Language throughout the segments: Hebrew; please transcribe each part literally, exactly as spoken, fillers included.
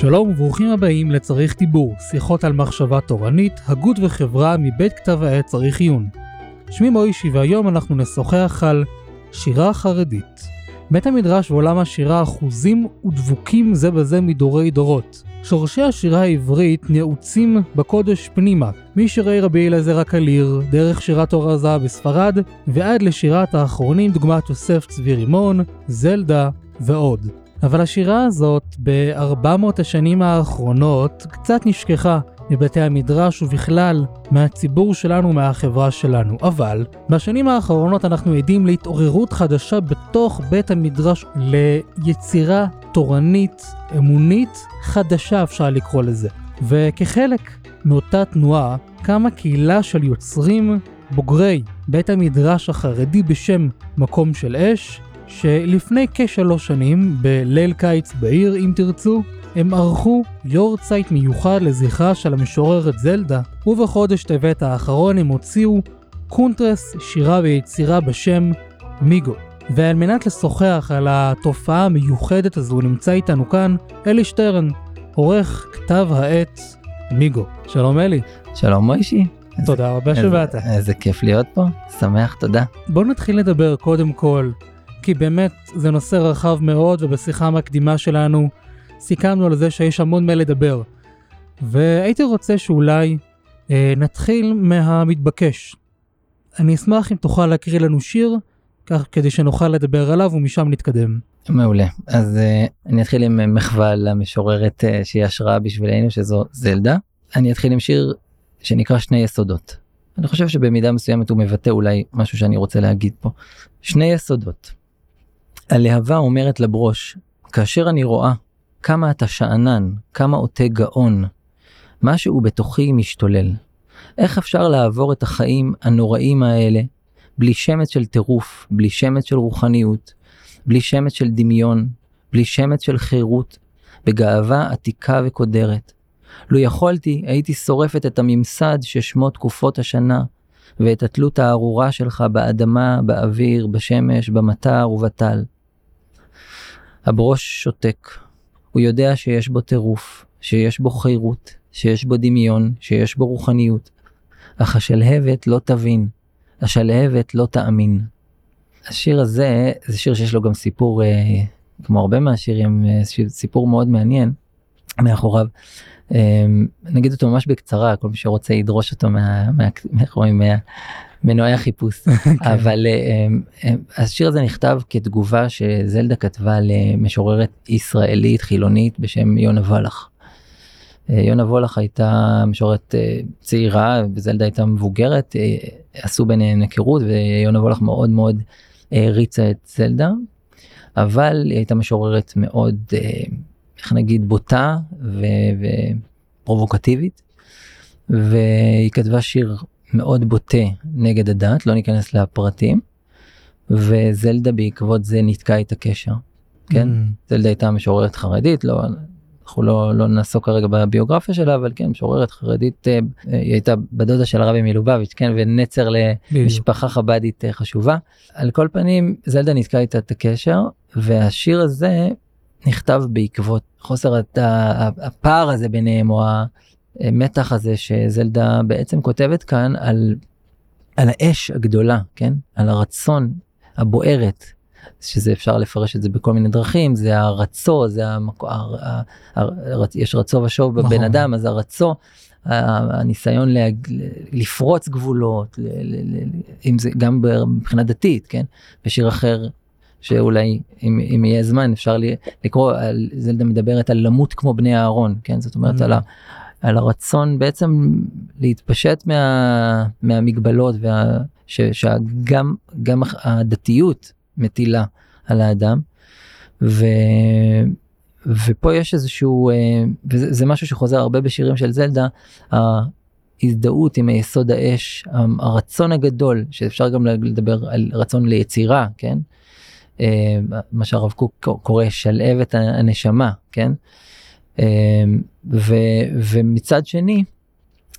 שלום וברוכים הבאים לצריך דיבור, שיחות על מחשבה תורנית, הגות וחברה מבית כתב העת צריך עיון. שמי מוישי והיום אנחנו נשוחח על שירה חרדית. בית המדרש ועולם השירה אחוזים ודבוקים זה בזה מדורי דורות. שורשי השירה העברית נעוצים בקודש פנימה, משירי רבי אלעזר הקליר, דרך שירת אור עזה בספרד, ועד לשירת האחרונים דוגמת יוסף צבי רימון, זלדה ועוד. אבל השירה הזאת ב-ארבע מאות השנים האחרונות קצת נשכחה מבתי המדרש ובכלל מהציבור שלנו מהחברה שלנו. אבל בשנים האחרונות אנחנו עדים להתעוררות חדשה בתוך בית המדרש ליצירה תורנית, אמונית, חדשה אפשר לקרוא לזה. וכחלק מאותה תנועה קמה קהילה של יוצרים בוגרי בית המדרש החרדי בשם מקום של אש, שלפני כשלוש שנים, בליל קיץ בעיר אם תרצו, הם ערכו יורצייט מיוחד לזכרה של המשוררת זלדה, ובחודש טבת האחרון הם הוציאו קונטרס שירה ויצירה בשם מיגו. ועל מנת לשוחח על התופעה המיוחדת הזו נמצא איתנו כאן אלי שטרן, עורך כתב העת מיגו. שלום אלי. שלום מוישי. תודה רבה שבאת. איזה כיף להיות פה, שמח, תודה. בואו נתחיל לדבר קודם כל, כי באמת זה נושא רחב מאוד, ובשיחה המקדימה שלנו סיכמנו על זה שיש המון מה לדבר. והייתי רוצה שאולי אה, נתחיל מהמתבקש. אני אשמח אם תוכל להקריא לנו שיר, כך כדי שנוכל לדבר עליו ומשם נתקדם. מעולה. אז אה, אני אתחיל עם מחווה למשוררת אה, שהיא השראה בשבילנו, שזו זלדה. אני אתחיל עם שיר שנקרא שני יסודות. אני חושב שבמידה מסוימת הוא מבטא אולי משהו שאני רוצה להגיד פה. שני יסודות. הלהבה אומרת לברוש, כאשר אני רואה כמה אתה שענן, כמה אותה גאון, משהו בתוכי משתולל. איך אפשר לעבור את החיים הנוראים האלה, בלי שמץ של טירוף, בלי שמץ של רוחניות, בלי שמץ של דמיון, בלי שמץ של חירות, בגאווה עתיקה וקודרת. לו יכולתי, הייתי שורפת את הממסד ששמו תקופות השנה, ואת התלות הארורה שלך באדמה, באוויר, בשמש, במטר ובטל. הברוש שותק. הוא יודע שיש בו טירוף, שיש בו חירות, שיש בו דמיון, שיש בו רוחניות. אך השלהבת לא תבין, השלהבת לא תאמין. השיר הזה, זה שיר שיש לו גם סיפור, כמו הרבה מהשירים, סיפור מאוד מעניין, מאחוריו. נגיד אותו ממש בקצרה, כל מי שרוצה ידרוש אותו מהמנועי החיפוש. אבל השיר הזה נכתב כתגובה שזלדה כתבה למשוררת ישראלית חילונית בשם יונה וולח. יונה וולח הייתה משוררת צעירה וזלדה הייתה מבוגרת, עשו ביניהם הכרות ויונה וולח מאוד מאוד העריצה את זלדה, אבל היא הייתה משוררת מאוד איך נגיד בוטה ופרובוקטיבית, והיא כתבה שיר מאוד בוטה נגד הדת, לא ניכנס לפרטים, וזלדה בעקבות זה נתקע איתה קשר, כן? זלדה הייתה משוררת חרדית, אנחנו לא נעסוק כרגע בביוגרפיה שלה, אבל כן, משוררת חרדית, היא הייתה בדודה של הרבי מלובביץ', כן? ונצר למשפחה חבדית חשובה. על כל פנים, זלדה נתקע איתה את הקשר, והשיר הזה נכתב בעקבות חוסר הפער הזה ביניהם, או המתח הזה שזלדה בעצם כותבת כאן על, על האש הגדולה, כן? על הרצון הבוערת, שזה אפשר לפרש את זה בכל מיני דרכים, זה הרצו, זה המקו, הר, הר, הר, יש רצו ושוב בבן אדם, אז הרצו, הניסיון להג, לפרוץ גבולות, ל, ל, ל, אם זה גם מבחינה דתית, כן? בשיר אחר, שאולי אם, אם יהיה זמן אפשר לי, לקרוא, על, זלדה מדברת על למות כמו בני הארון, כן? זאת אומרת mm. על, ה, על הרצון בעצם להתפשט מה, מהמגבלות, וה, ש, שגם גם הדתיות מטילה על האדם, ו, ופה יש איזשהו, וזה, זה משהו שחוזר הרבה בשירים של זלדה, הזדהות עם היסוד האש, הרצון הגדול, שאפשר גם לדבר על רצון ליצירה, כן? מה שהרב קוק קורא שלהבת הנשמה, כן? ו, ומצד שני,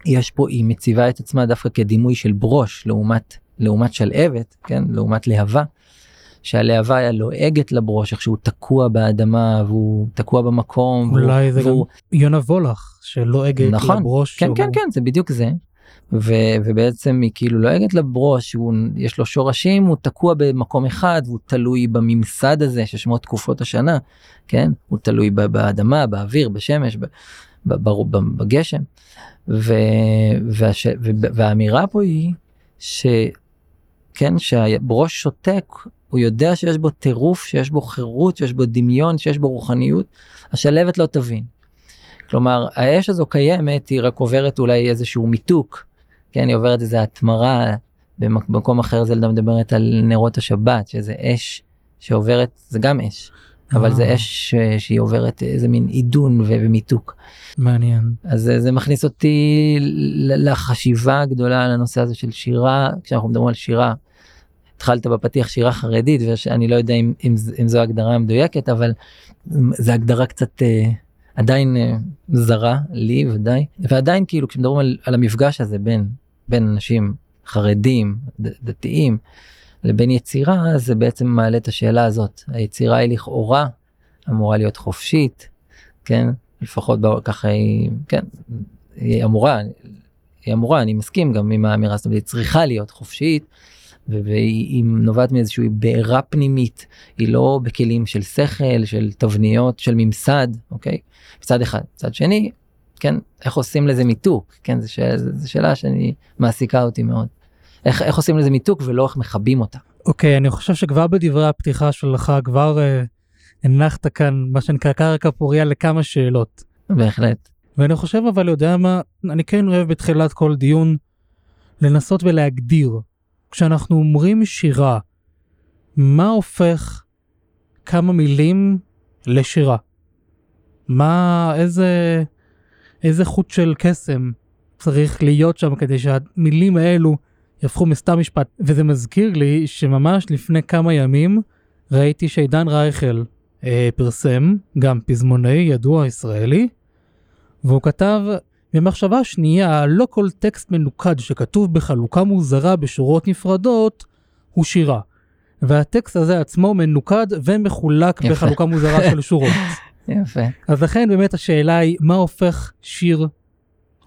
יש פה, היא מציבה את עצמה דווקא כדימוי של ברוש, לעומת, לעומת שלהבת, כן? לעומת להבה, שהלהבה היה לועגת לברוש, איך שהוא תקוע באדמה, והוא תקוע במקום. אולי והוא, זה והוא... גם יונה וולח, שלועגת נכון, לברוש. כן, שהוא... כן, כן, זה בדיוק זה. ו- ובעצם היא כאילו לועגת לברוש, הוא, יש לו שורשים, הוא תקוע במקום אחד, והוא תלוי בממסד הזה, ששמו תקופות השנה, כן? הוא תלוי ב- באדמה, באוויר, בשמש, ב... בגשם, והאמירה פה היא שהברוש שותק, הוא יודע שיש בו טירוף, שיש בו חירות, שיש בו דמיון, שיש בו רוחניות, השלבת לא תבין. כלומר, האש הזו קיימת, היא רק עוברת אולי איזשהו מיתוק, היא עוברת איזו התמרה, במקום אחר זלדה מדברת על נרות השבת, שזה אש שעוברת, זה גם אש. אבל זה אש שהיא עוברת איזה מין עידון ומיתוק. מעניין. אז זה מכניס אותי לחשיבה הגדולה על הנושא הזה של שירה, כשאנחנו מדברים על שירה, התחלת בפתיח שירה חרדית, ואני לא יודע אם, אם, אם זו הגדרה המדויקת, אבל זו הגדרה קצת עדיין זרה לי ודאי, ועדיין כאילו כשמדברים על, על המפגש הזה בין, בין אנשים חרדים, ד, דתיים, לבין יצירה, זה בעצם מעלה את השאלה הזאת. היצירה היא לכאורה, אמורה להיות חופשית, כן? לפחות ככה היא, כן, היא אמורה, היא אמורה, אני מסכים גם עם האמירה, זאת אומרת, היא צריכה להיות חופשית, והיא נובעת מאיזושהי בעירה פנימית, היא לא בכלים של שכל, של תבניות, של ממסד, אוקיי? מצד אחד, מצד שני, כן, איך עושים לזה מיתוק? כן, זו שאלה שאני מעסיקה אותי מאוד. איך, איך עושים לזה מיתוק ולא איך מחבים אותה. אוקיי, okay, אני חושב שכבר בדברי הפתיחה שלך, כבר אה, הנחת כאן מה שנקרא קרקע פוריה לכמה שאלות. בהחלט. ואני חושב אבל יודע מה, אני כן אוהב בתחילת כל דיון, לנסות ולהגדיר, כשאנחנו אומרים שירה, מה הופך כמה מילים לשירה? מה, איזה, איזה חוט של קסם צריך להיות שם כדי שהמילים האלו, יפכו מסתם משפט, וזה מזכיר לי שממש לפני כמה ימים ראיתי שעידן ריחל אה, פרסם, גם פזמוני ידוע ישראלי, והוא כתב, במחשבה שנייה, לא כל טקסט מנוקד שכתוב בחלוקה מוזרה בשורות נפרדות, הוא שירה. והטקסט הזה עצמו מנוקד ומחולק יפה. בחלוקה מוזרה של שורות. יפה. אז לכן באמת השאלה היא, מה הופך שיר,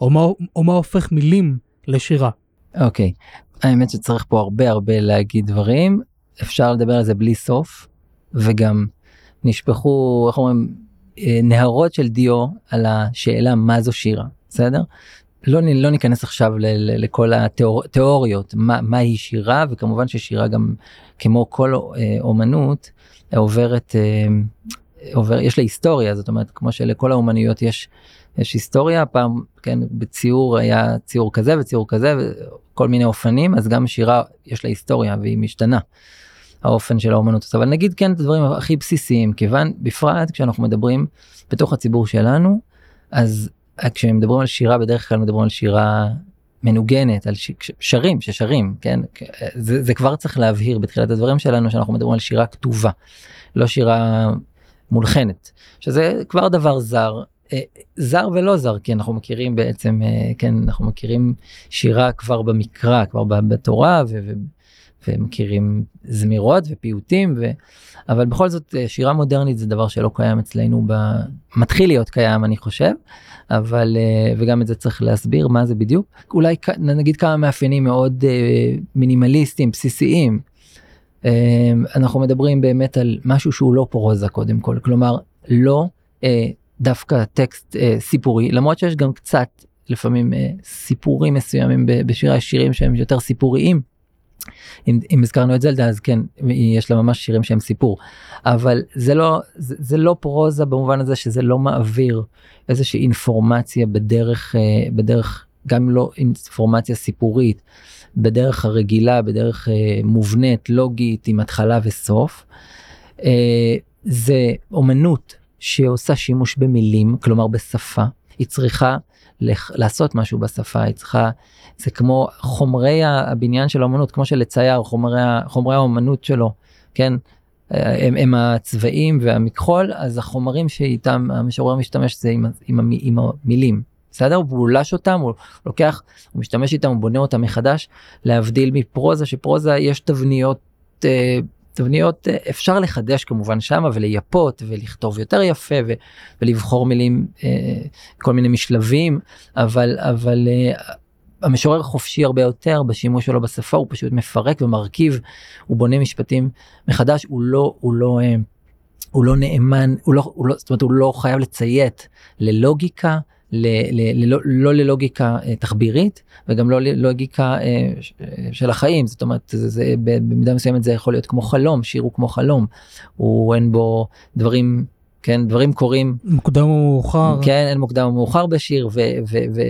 או מה, או מה הופך מילים לשירה? אוקיי, okay. האמת שצריך פה הרבה הרבה להגיד דברים, אפשר לדבר על זה בלי סוף, וגם נשפחו, איך אומרים, נהרות של דיו על השאלה מה זו שירה, בסדר? לא, לא ניכנס עכשיו ל, ל, לכל התיאוריות, מה, מה היא שירה, וכמובן ששירה גם כמו כל אומנות, עוברת, עובר, יש לה היסטוריה, זאת אומרת, כמו שלכל האומנויות יש, יש היסטוריה, פעם, כן, בציור היה ציור כזה וציור כזה, כל מיני אופנים, אז גם שירה יש לה היסטוריה, והיא משתנה, האופן של האומנות. אבל נגיד כן את הדברים הכי בסיסיים, כיוון בפרט כשאנחנו מדברים בתוך הציבור שלנו, אז כשמדברים על שירה, בדרך כלל מדברים על שירה מנוגנת, על ש... שרים, ששרים, כן? זה, זה כבר צריך להבהיר בתחילת הדברים שלנו, שאנחנו מדברים על שירה כתובה, לא שירה מולחנת, שזה כבר דבר זר, זר ולא זר, כי אנחנו מכירים בעצם, כן, אנחנו מכירים שירה כבר במקרא, כבר בתורה, ו- ו- ומכירים זמירות ופיוטים, ו- אבל בכל זאת שירה מודרנית זה דבר שלא קיים אצלנו, ב- מתחיל להיות קיים אני חושב, אבל, וגם את זה צריך להסביר מה זה בדיוק, אולי נגיד כמה מאפיינים מאוד מינימליסטיים, בסיסיים, אנחנו מדברים באמת על משהו שהוא לא פרוזה קודם כל, כלומר לא דווקא טקסט אה, סיפורי, למרות שיש גם קצת לפעמים אה, סיפורים מסוימים בשירה, שירים שהם יותר סיפוריים, אם, אם הזכרנו את זלדה, אז כן, יש לה ממש שירים שהם סיפור, אבל זה לא, זה, זה לא פרוזה במובן הזה שזה לא מעביר איזושהי אינפורמציה בדרך, אה, בדרך גם לא אינפורמציה סיפורית, בדרך הרגילה, בדרך אה, מובנית, לוגית, עם התחלה וסוף, אה, זה אומנות, שעושה שימוש במילים, כלומר בשפה, היא צריכה לח... לעשות משהו בשפה, היא צריכה, זה כמו חומרי הבניין של האומנות, כמו שלצייר חומרי, חומרי האומנות שלו, כן, הם, הם הצבעים והמכחול, אז החומרים שאיתם המשורר משתמש זה עם, עם, עם המילים, בסדר? הוא בולש אותם, הוא לוקח, הוא משתמש איתם, הוא בונה אותם מחדש, להבדיל מפרוזה, שפרוזה יש תבניות, תבניות אפשר לחדש כמובן שמה ולייפות ולכתוב יותר יפה ו- ולבחור מילים, כל מיני משלבים, אבל, אבל המשורר חופשי הרבה יותר בשימוש שלו בשפה, הוא פשוט מפרק ומרכיב, הוא בונה משפטים מחדש, הוא לא, הוא לא, הוא לא נאמן, הוא לא, הוא לא, זאת אומרת, הוא לא חייב לציית ללוגיקה, ל, ל, ל, לא ללוגיקה תחבירית, וגם לא ללוגיקה של החיים, זאת אומרת, זה, זה, במידה מסוימת זה יכול להיות כמו חלום, שיר הוא כמו חלום, הוא אין בו דברים, כן, דברים קורים. מוקדם ומאוחר. כן, אין מוקדם ומאוחר בשיר, ו, ו, ו,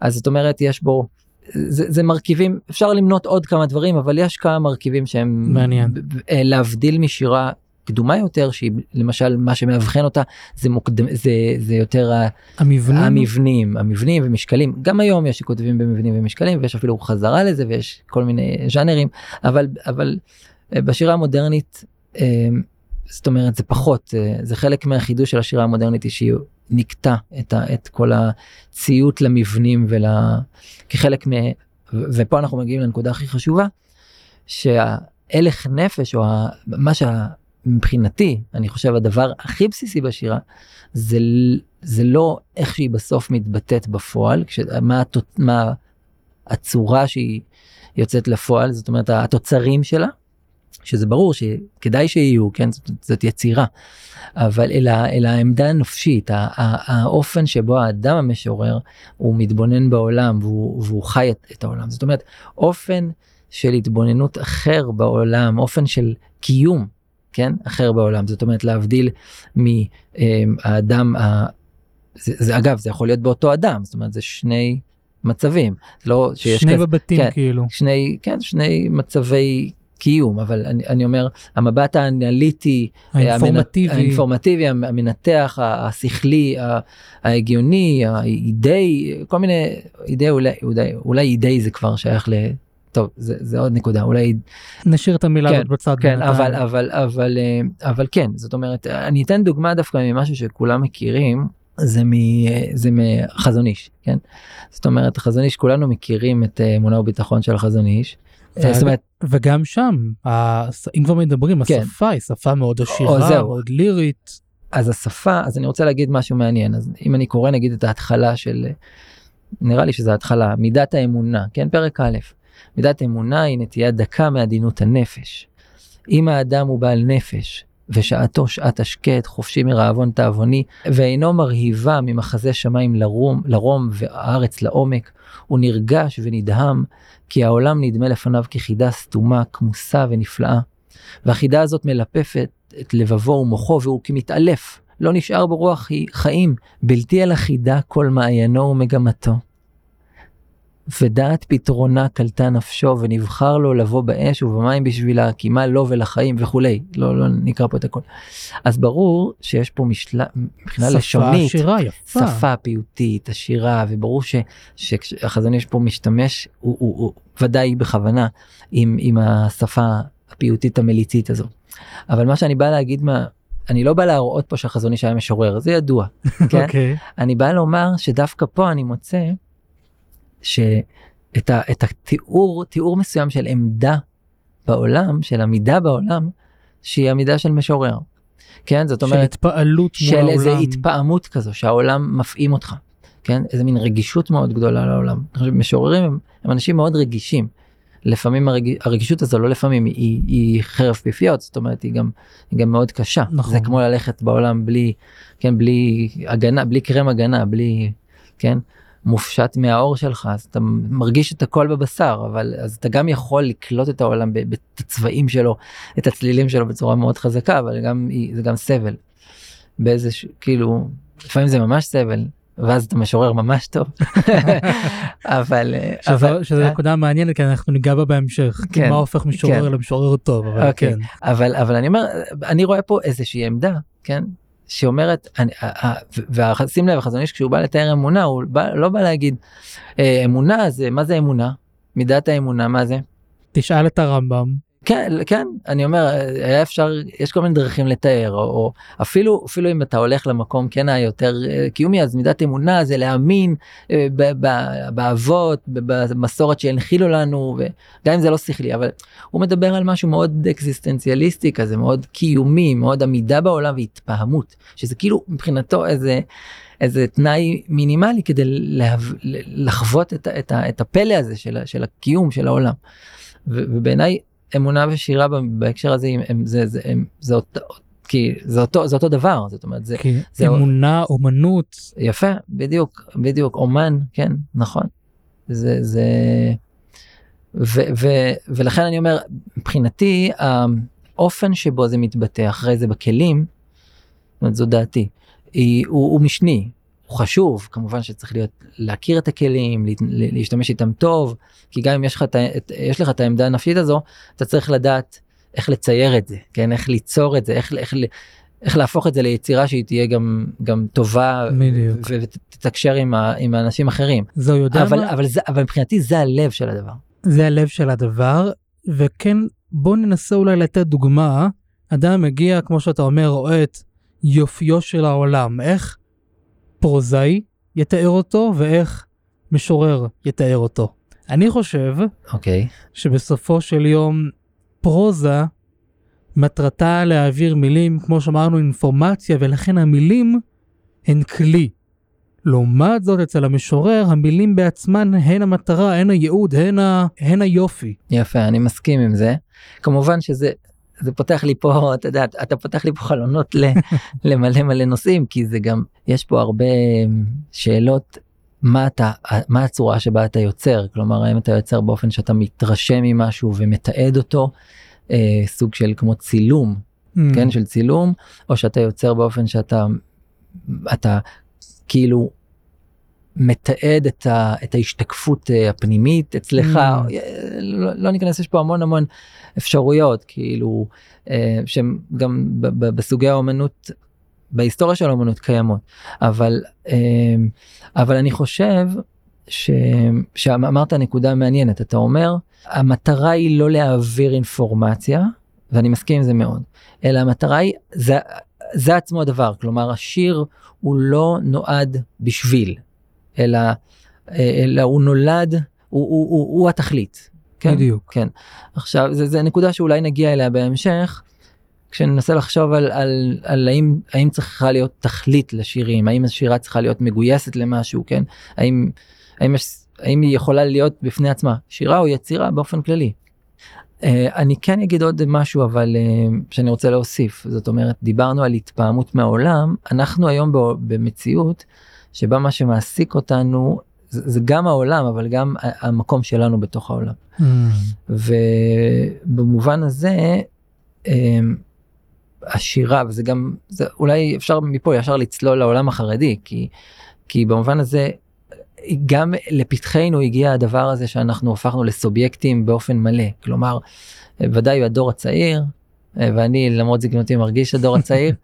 אז זאת אומרת, יש בו, זה, זה מרכיבים, אפשר למנות עוד כמה דברים, אבל יש כמה מרכיבים שהם, מעניין. להבדיל משירה, קדומה יותר, שהיא למשל מה שמאבחן אותה, זה, מוקדם, זה, זה יותר המבנים. המבנים, המבנים ומשקלים, גם היום יש שכותבים במבנים ומשקלים, ויש אפילו חזרה לזה, ויש כל מיני ז'אנרים, אבל, אבל בשירה המודרנית, זאת אומרת, זה פחות, זה חלק מהחידוש של השירה המודרנית, היא שהיא נקטע את, ה, את כל הציות למבנים, ול, כחלק מה, ופה אנחנו מגיעים לנקודה הכי חשובה, שההלך נפש, או ה, מה שה... מבחינתי, אני חושב הדבר הכי בסיסי בשירה, זה, זה לא איך שהיא בסוף מתבטאת בפועל, כש, מה, מה הצורה שהיא יוצאת לפועל, זאת אומרת התוצרים שלה, שזה ברור שכדאי שיהיו, כן? זאת, זאת יצירה, אבל אל, אל העמדה הנפשית, האופן שבו האדם המשורר, הוא מתבונן בעולם, והוא, והוא חי את, את העולם, זאת אומרת, אופן של התבוננות אחר בעולם, אופן של קיום, כן? אחר בעולם. זאת אומרת, להבדיל מהאדם, זה, זה, אגב, זה יכול להיות באותו אדם, זאת אומרת, זה שני מצבים. לא שיש שני כזה, בבתים, כן, כאילו. שני, כן, שני מצבי קיום, אבל אני, אני אומר, המבט האנליטי, האינפורמטיבי, האינפורמטיבי המנתח, השכלי, ההגיוני, האידאי, כל מיני, אידאי, אולי, אולי, אולי אידאי זה כבר שייך ל... טוב, זה, זה עוד נקודה, אולי... נשאיר את המילה הזאת בצד. כן, אבל, אבל, אבל, אבל כן, זאת אומרת, אני אתן דוגמה דווקא ממשהו שכולם מכירים, זה מ, זה מחזון איש, כן? זאת אומרת, חזון איש, כולנו מכירים את אמונה וביטחון של החזון איש, זאת אומרת... וגם שם, אם כבר מדברים, השפה היא שפה מאוד עשירה, מאוד לירית. אז השפה, אז אני רוצה להגיד משהו מעניין, אז אם אני קורא, נגיד את ההתחלה של, נראה לי שזה ההתחלה, מידת האמונה, כן? פרק א', מידת אמונה היא נטייה דקה מעדינות הנפש. אם האדם הוא בעל נפש, ושעתו שעת השקט, חופשי מרעבון תאבוני, ואינו מרהיבה ממחזה שמיים לרום, לרום והארץ לעומק, הוא נרגש ונדהם, כי העולם נדמה לפניו כחידה סתומה, כמוסה ונפלאה. והחידה הזאת מלפפת את לבבו ומוחו, והוא כמתעלף, לא נשאר ברוח חיים, בלתי על החידה כל מעיינו ומגמתו. ודעת פתרונה קלטה נפשו, ונבחר לו לבוא באש ובמים בשביל הקימה לו ולחיים וכולי. לא, לא נקרא פה את הכל. אז ברור שיש פה משלה, מבחינה לשונית, שירה, יפה. שפה פיוטית, השירה, וברור ש, שהחזון יש פה משתמש, הוא, הוא, הוא, ודאי בכוונה, עם, עם השפה הפיוטית המליצית הזו. אבל מה שאני בא להגיד מה, אני לא בא להראות פה שהחזון יש היה משורר, זה ידוע. כן? Okay. אני בא לומר שדווקא פה אני מוצא, שאת ה, את התיאור, תיאור מסוים של עמדה בעולם, של עמידה בעולם, שהיא עמידה של משורר. כן, זאת אומרת, של התפעלות של מול העולם. של איזו התפעמות כזו, שהעולם מפעים אותך. כן, איזו מין רגישות מאוד גדולה לעולם. משוררים הם, הם אנשים מאוד רגישים. לפעמים הרג, הרגישות הזו, לא לפעמים, היא, היא חרף פיפיות, זאת אומרת, היא גם, היא גם מאוד קשה. נכון. זה כמו ללכת בעולם בלי, כן, בלי הגנה, בלי קרם הגנה, בלי, כן, מופשט מהאור שלך, אז אתה מרגיש את הכל בבשר, אבל אז אתה גם יכול לקלוט את העולם בצבעים שלו, את הצלילים שלו בצורה מאוד חזקה, אבל גם, זה גם סבל. באיזה, כאילו, לפעמים זה ממש סבל, ואז אתה משורר ממש טוב. אבל... שזו נקודה מעניינת, כי אנחנו ניגע בה בהמשך, מה הופך משורר למשורר טוב, אבל כן. אבל אני אומר, אני רואה פה איזושהי עמדה, כן? שאומרת, ושים לב, החזון איש, כשהוא בא לתאר אמונה, הוא לא בא להגיד, אמונה זה, מה זה אמונה? מידת האמונה, מה זה? תשאל את הרמב"ם. כן, כן, אני אומר, היה אפשר, יש כל מיני דרכים לתאר, או, או אפילו, אפילו אם אתה הולך למקום כן היותר קיומי, אז מידת אמונה זה להאמין באבות, במסורת שהנחילו לנו, וגם אם זה לא שכלי, אבל הוא מדבר על משהו מאוד אקזיסטנציאליסטי כזה, מאוד קיומי, מאוד עמידה בעולם והתפעמות, שזה כאילו מבחינתו איזה, איזה תנאי מינימלי כדי לחוות את, את, את הפלא הזה של, של הקיום של העולם. ובעיניי, אמונה ושירה בהקשר הזה, הם, זה, זה, הם, זה, אותו, כי זה, אותו, זה אותו דבר, זאת אומרת, זה, כי זה אמונה, עוד... אומנות. יפה, בדיוק, בדיוק, אומן, כן, נכון. זה, זה... ו, ו, ולכן אני אומר, מבחינתי, האופן שבו זה מתבטא, אחרי זה בכלים, זאת אומרת, זו דעתי, היא, הוא, הוא משני. הוא חשוב, כמובן שצריך להיות, להכיר את הכלים, להשתמש איתם טוב, כי גם אם יש לך, יש לך את העמדה הנפשית הזו, אתה צריך לדעת איך לצייר את זה, כן? איך ליצור את זה, איך, איך, איך להפוך את זה ליצירה שהיא תהיה גם, גם טובה, ותתקשר עם, עם האנשים אחרים. זו יודע אבל, מה? אבל, אבל, אבל מבחינתי זה הלב של הדבר. זה הלב של הדבר, וכן, בוא ננסה אולי לתת דוגמה, אדם מגיע, כמו שאתה אומר, רואה את יופיו של העולם, איך פרוזאי יתאר אותו, ואיך משורר יתאר אותו. אני חושב okay. שבסופו של יום פרוזה מטרתה להעביר מילים, כמו שאמרנו, אינפורמציה, ולכן המילים הן כלי. לעומת זאת, אצל המשורר, המילים בעצמן הן המטרה, הן הייעוד, הן, ה... הן היופי. יפה, אני מסכים עם זה. כמובן שזה... זה פותח לי פה, אתה יודע, אתה פותח לי פה חלונות למלא מלא נושאים, כי זה גם, יש פה הרבה שאלות, מה אתה, מה הצורה שבה אתה יוצר, כלומר, האם אתה יוצר באופן שאתה מתרשם ממשהו ומתעד אותו, אה, סוג של כמו צילום, כן, של צילום, או שאתה יוצר באופן שאתה, אתה כאילו, מתעד את, ה, את ההשתקפות הפנימית אצלך, mm. לא, לא ניכנס, יש פה המון המון אפשרויות, כאילו, שהם גם ב, ב, בסוגי האומנות, בהיסטוריה של האומנות קיימות, אבל, אבל אני חושב, ש, שאמרת נקודה מעניינת, אתה אומר, המטרה היא לא להעביר אינפורמציה, ואני מסכים עם זה מאוד, אלא המטרה היא, זה, זה עצמו הדבר, כלומר, השיר הוא לא נועד בשביל, אלא, אלא הוא נולד, הוא, הוא, הוא, הוא התכלית. כן? בדיוק. כן. עכשיו, זה, זה נקודה שאולי נגיע אליה בהמשך, כשננסה לחשוב על, על, על האם, האם צריכה להיות תכלית לשירים, האם השירה צריכה להיות מגויסת למשהו, כן? האם, האם, יש, האם היא יכולה להיות בפני עצמה, שירה או יצירה באופן כללי. אני כן אגיד עוד משהו, אבל שאני רוצה להוסיף. זאת אומרת, דיברנו על התפעמות מהעולם, אנחנו היום במציאות, שבה מה שמעסיק אותנו, זה, זה גם העולם, אבל גם המקום שלנו בתוך העולם. Mm. ובמובן הזה, השירה, וזה גם, זה, אולי אפשר מפה ישר לצלול לעולם החרדי, כי, כי במובן הזה, גם לפתחנו הגיע הדבר הזה, שאנחנו הופכנו לסובייקטים באופן מלא. כלומר, ודאי הדור הצעיר, ואני למרות זקנותי מרגיש הדור הצעיר,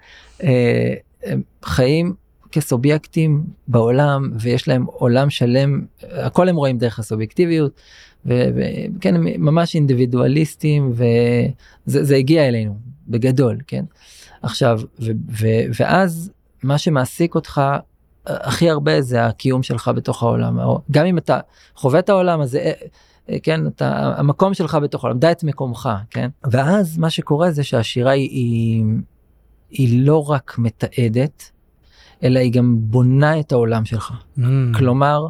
חיים, כסובייקטים בעולם, ויש להם עולם שלם, הכל הם רואים דרך הסובייקטיביות, וכן, הם ממש אינדיבידואליסטים, וזה הגיע אלינו, בגדול, כן? עכשיו, ואז מה שמעסיק אותך הכי הרבה זה הקיום שלך בתוך העולם, גם אם אתה חווה את העולם, אז כן, אתה, המקום שלך בתוך העולם, דע את מקומך, כן? ואז מה שקורה זה שהשירה היא, היא לא רק מתעדת, אלא היא גם בונה את העולם שלך. Mm. כלומר,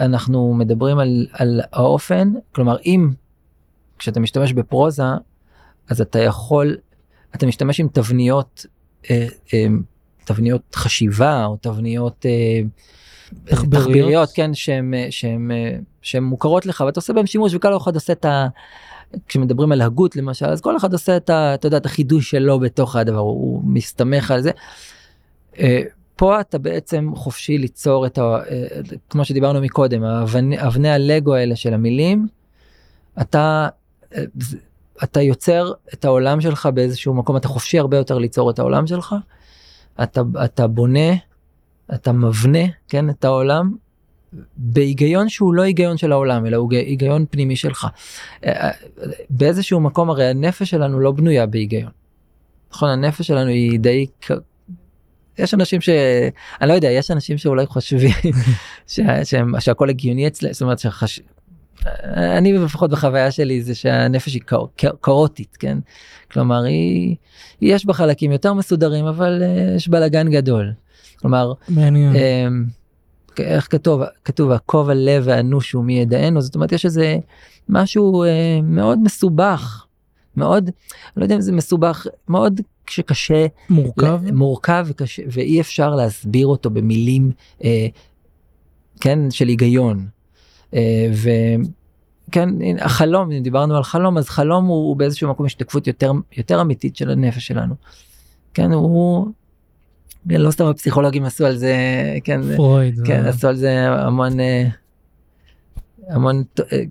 אנחנו מדברים על, על האופן, כלומר, אם כשאתה משתמש בפרוזה, אז אתה יכול, אתה משתמש עם תבניות, אה, אה, תבניות חשיבה, או תבניות אה, תחבריות. תחבריות, כן, שהן, שהן, שהן מוכרות לך, ואתה עושה בהן שימוש, וכל אחד עושה את ה... כשמדברים על הגות, למשל, אז כל אחד עושה את ה, אתה יודע, את החידוש שלו בתוך הדבר, הוא, הוא מסתמך על זה. פה אתה בעצם חופשי ליצור את ה... כמו שדיברנו מקודם, אבני הלגו האלה של המילים, אתה, אתה יוצר את העולם שלך באיזשהו מקום, אתה חופשי הרבה יותר ליצור את העולם שלך, אתה, אתה בונה, אתה מבנה, כן, את העולם, בהיגיון שהוא לא היגיון של העולם, אלא הוא היגיון פנימי שלך. באיזשהו מקום הרי הנפש שלנו לא בנויה בהיגיון. נכון, הנפש שלנו היא די... יש אנשים ש... אני לא יודע, יש אנשים שאולי חושבים שהכל הגיוני אצלם, זאת אומרת שחש... אני לפחות בחוויה שלי זה שהנפש היא כאוטית, כן? כלומר, היא... יש בה חלקים יותר מסודרים, אבל יש בלגן גדול. כלומר... מעניין. איך כתוב, כתוב, הכובע לב והנוש הוא מי ידענו, זאת אומרת, יש איזה משהו אה, מאוד מסובך, מאוד, לא יודע אם זה מסובך, מאוד שקשה, מורכב, ל, מורכב וקשה, ואי אפשר להסביר אותו במילים, אה, כן, של היגיון, אה, ו... כן, החלום, אם דיברנו על חלום, אז חלום הוא, הוא באיזשהו מקום השתקפות יותר, יותר אמיתית של הנפש שלנו, כן, הוא... לא סתם הפסיכולוגים עשו על זה, כן, פרויד, כן, yeah. עשו על זה המון, המון,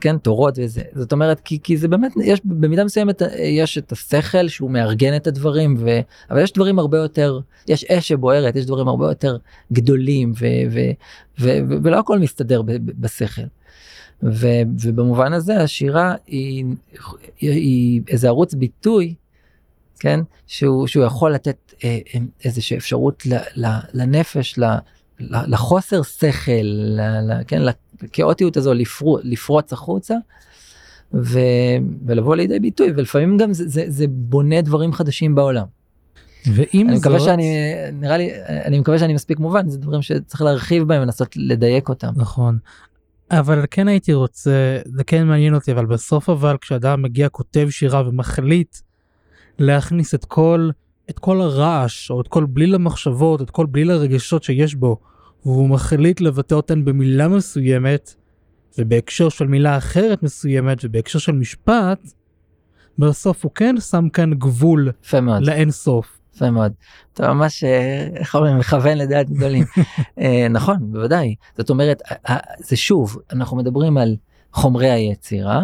כן, תורות וזה. זאת אומרת, כי, כי זה באמת, יש, במידה מסוימת, יש את השכל שהוא מארגן את הדברים, ו, אבל יש דברים הרבה יותר, יש אש שבוערת, יש דברים הרבה יותר גדולים, ו, ו, ו, ו, ולא הכל מסתדר ב, ב, בשכל. ו, ובמובן הזה, השירה היא, היא, היא איזה ערוץ ביטוי, כן? שהוא, שהוא יכול לתת אה, איזושהי אפשרות ל, ל, לנפש, ל, ל, לחוסר שכל, ל, ל, כן? לכאוטיות הזו לפרו, לפרוץ החוצה, ו, ולבוא לידי ביטוי, ולפעמים גם זה, זה, זה בונה דברים חדשים בעולם. ואם אני זאת... מקווה שאני, נראה לי, אני מקווה שאני מספיק מובן, זה דברים שצריך להרחיב בהם ונסות לדייק אותם. נכון. אבל כן הייתי רוצה, זה כן מעניין אותי, אבל בסוף אבל כשאדם מגיע, כותב שירה ומחליט, להכניס את כל, את כל הרעש, או את כל בליל המחשבות, את כל בליל הרגשות שיש בו, והוא מחליט לבטא אותן במילה מסוימת, ובהקשר של מילה אחרת מסוימת, ובהקשר של משפט, בסוף הוא כן שם כאן גבול לאינסוף. יפה מאוד. אתה ממש, איך אומרים, מכוון לדעת גדולים. נכון, בוודאי. זאת אומרת, זה שוב, אנחנו מדברים על חומרי היצירה,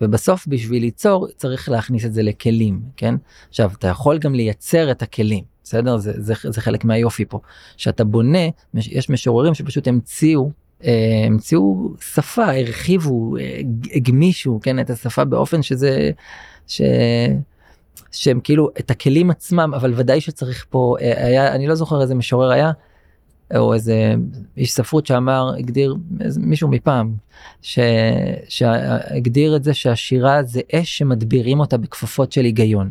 ובסוף בשביל ליצור צריך להכניס את זה לכלים, כן? עכשיו, אתה יכול גם לייצר את הכלים, בסדר? זה, זה, זה חלק מהיופי פה. שאתה בונה, יש משוררים שפשוט המציאו, המציאו שפה, הרחיבו, הגמישו, כן? את השפה באופן שזה, ש... שהם כאילו, את הכלים עצמם, אבל ודאי שצריך פה, היה, אני לא זוכר איזה משורר היה, או איזה איש ספרות שאמר, הגדיר מישהו מפעם, ש, שהגדיר את זה שהשירה זה אש שמדבירים אותה בכפפות של היגיון.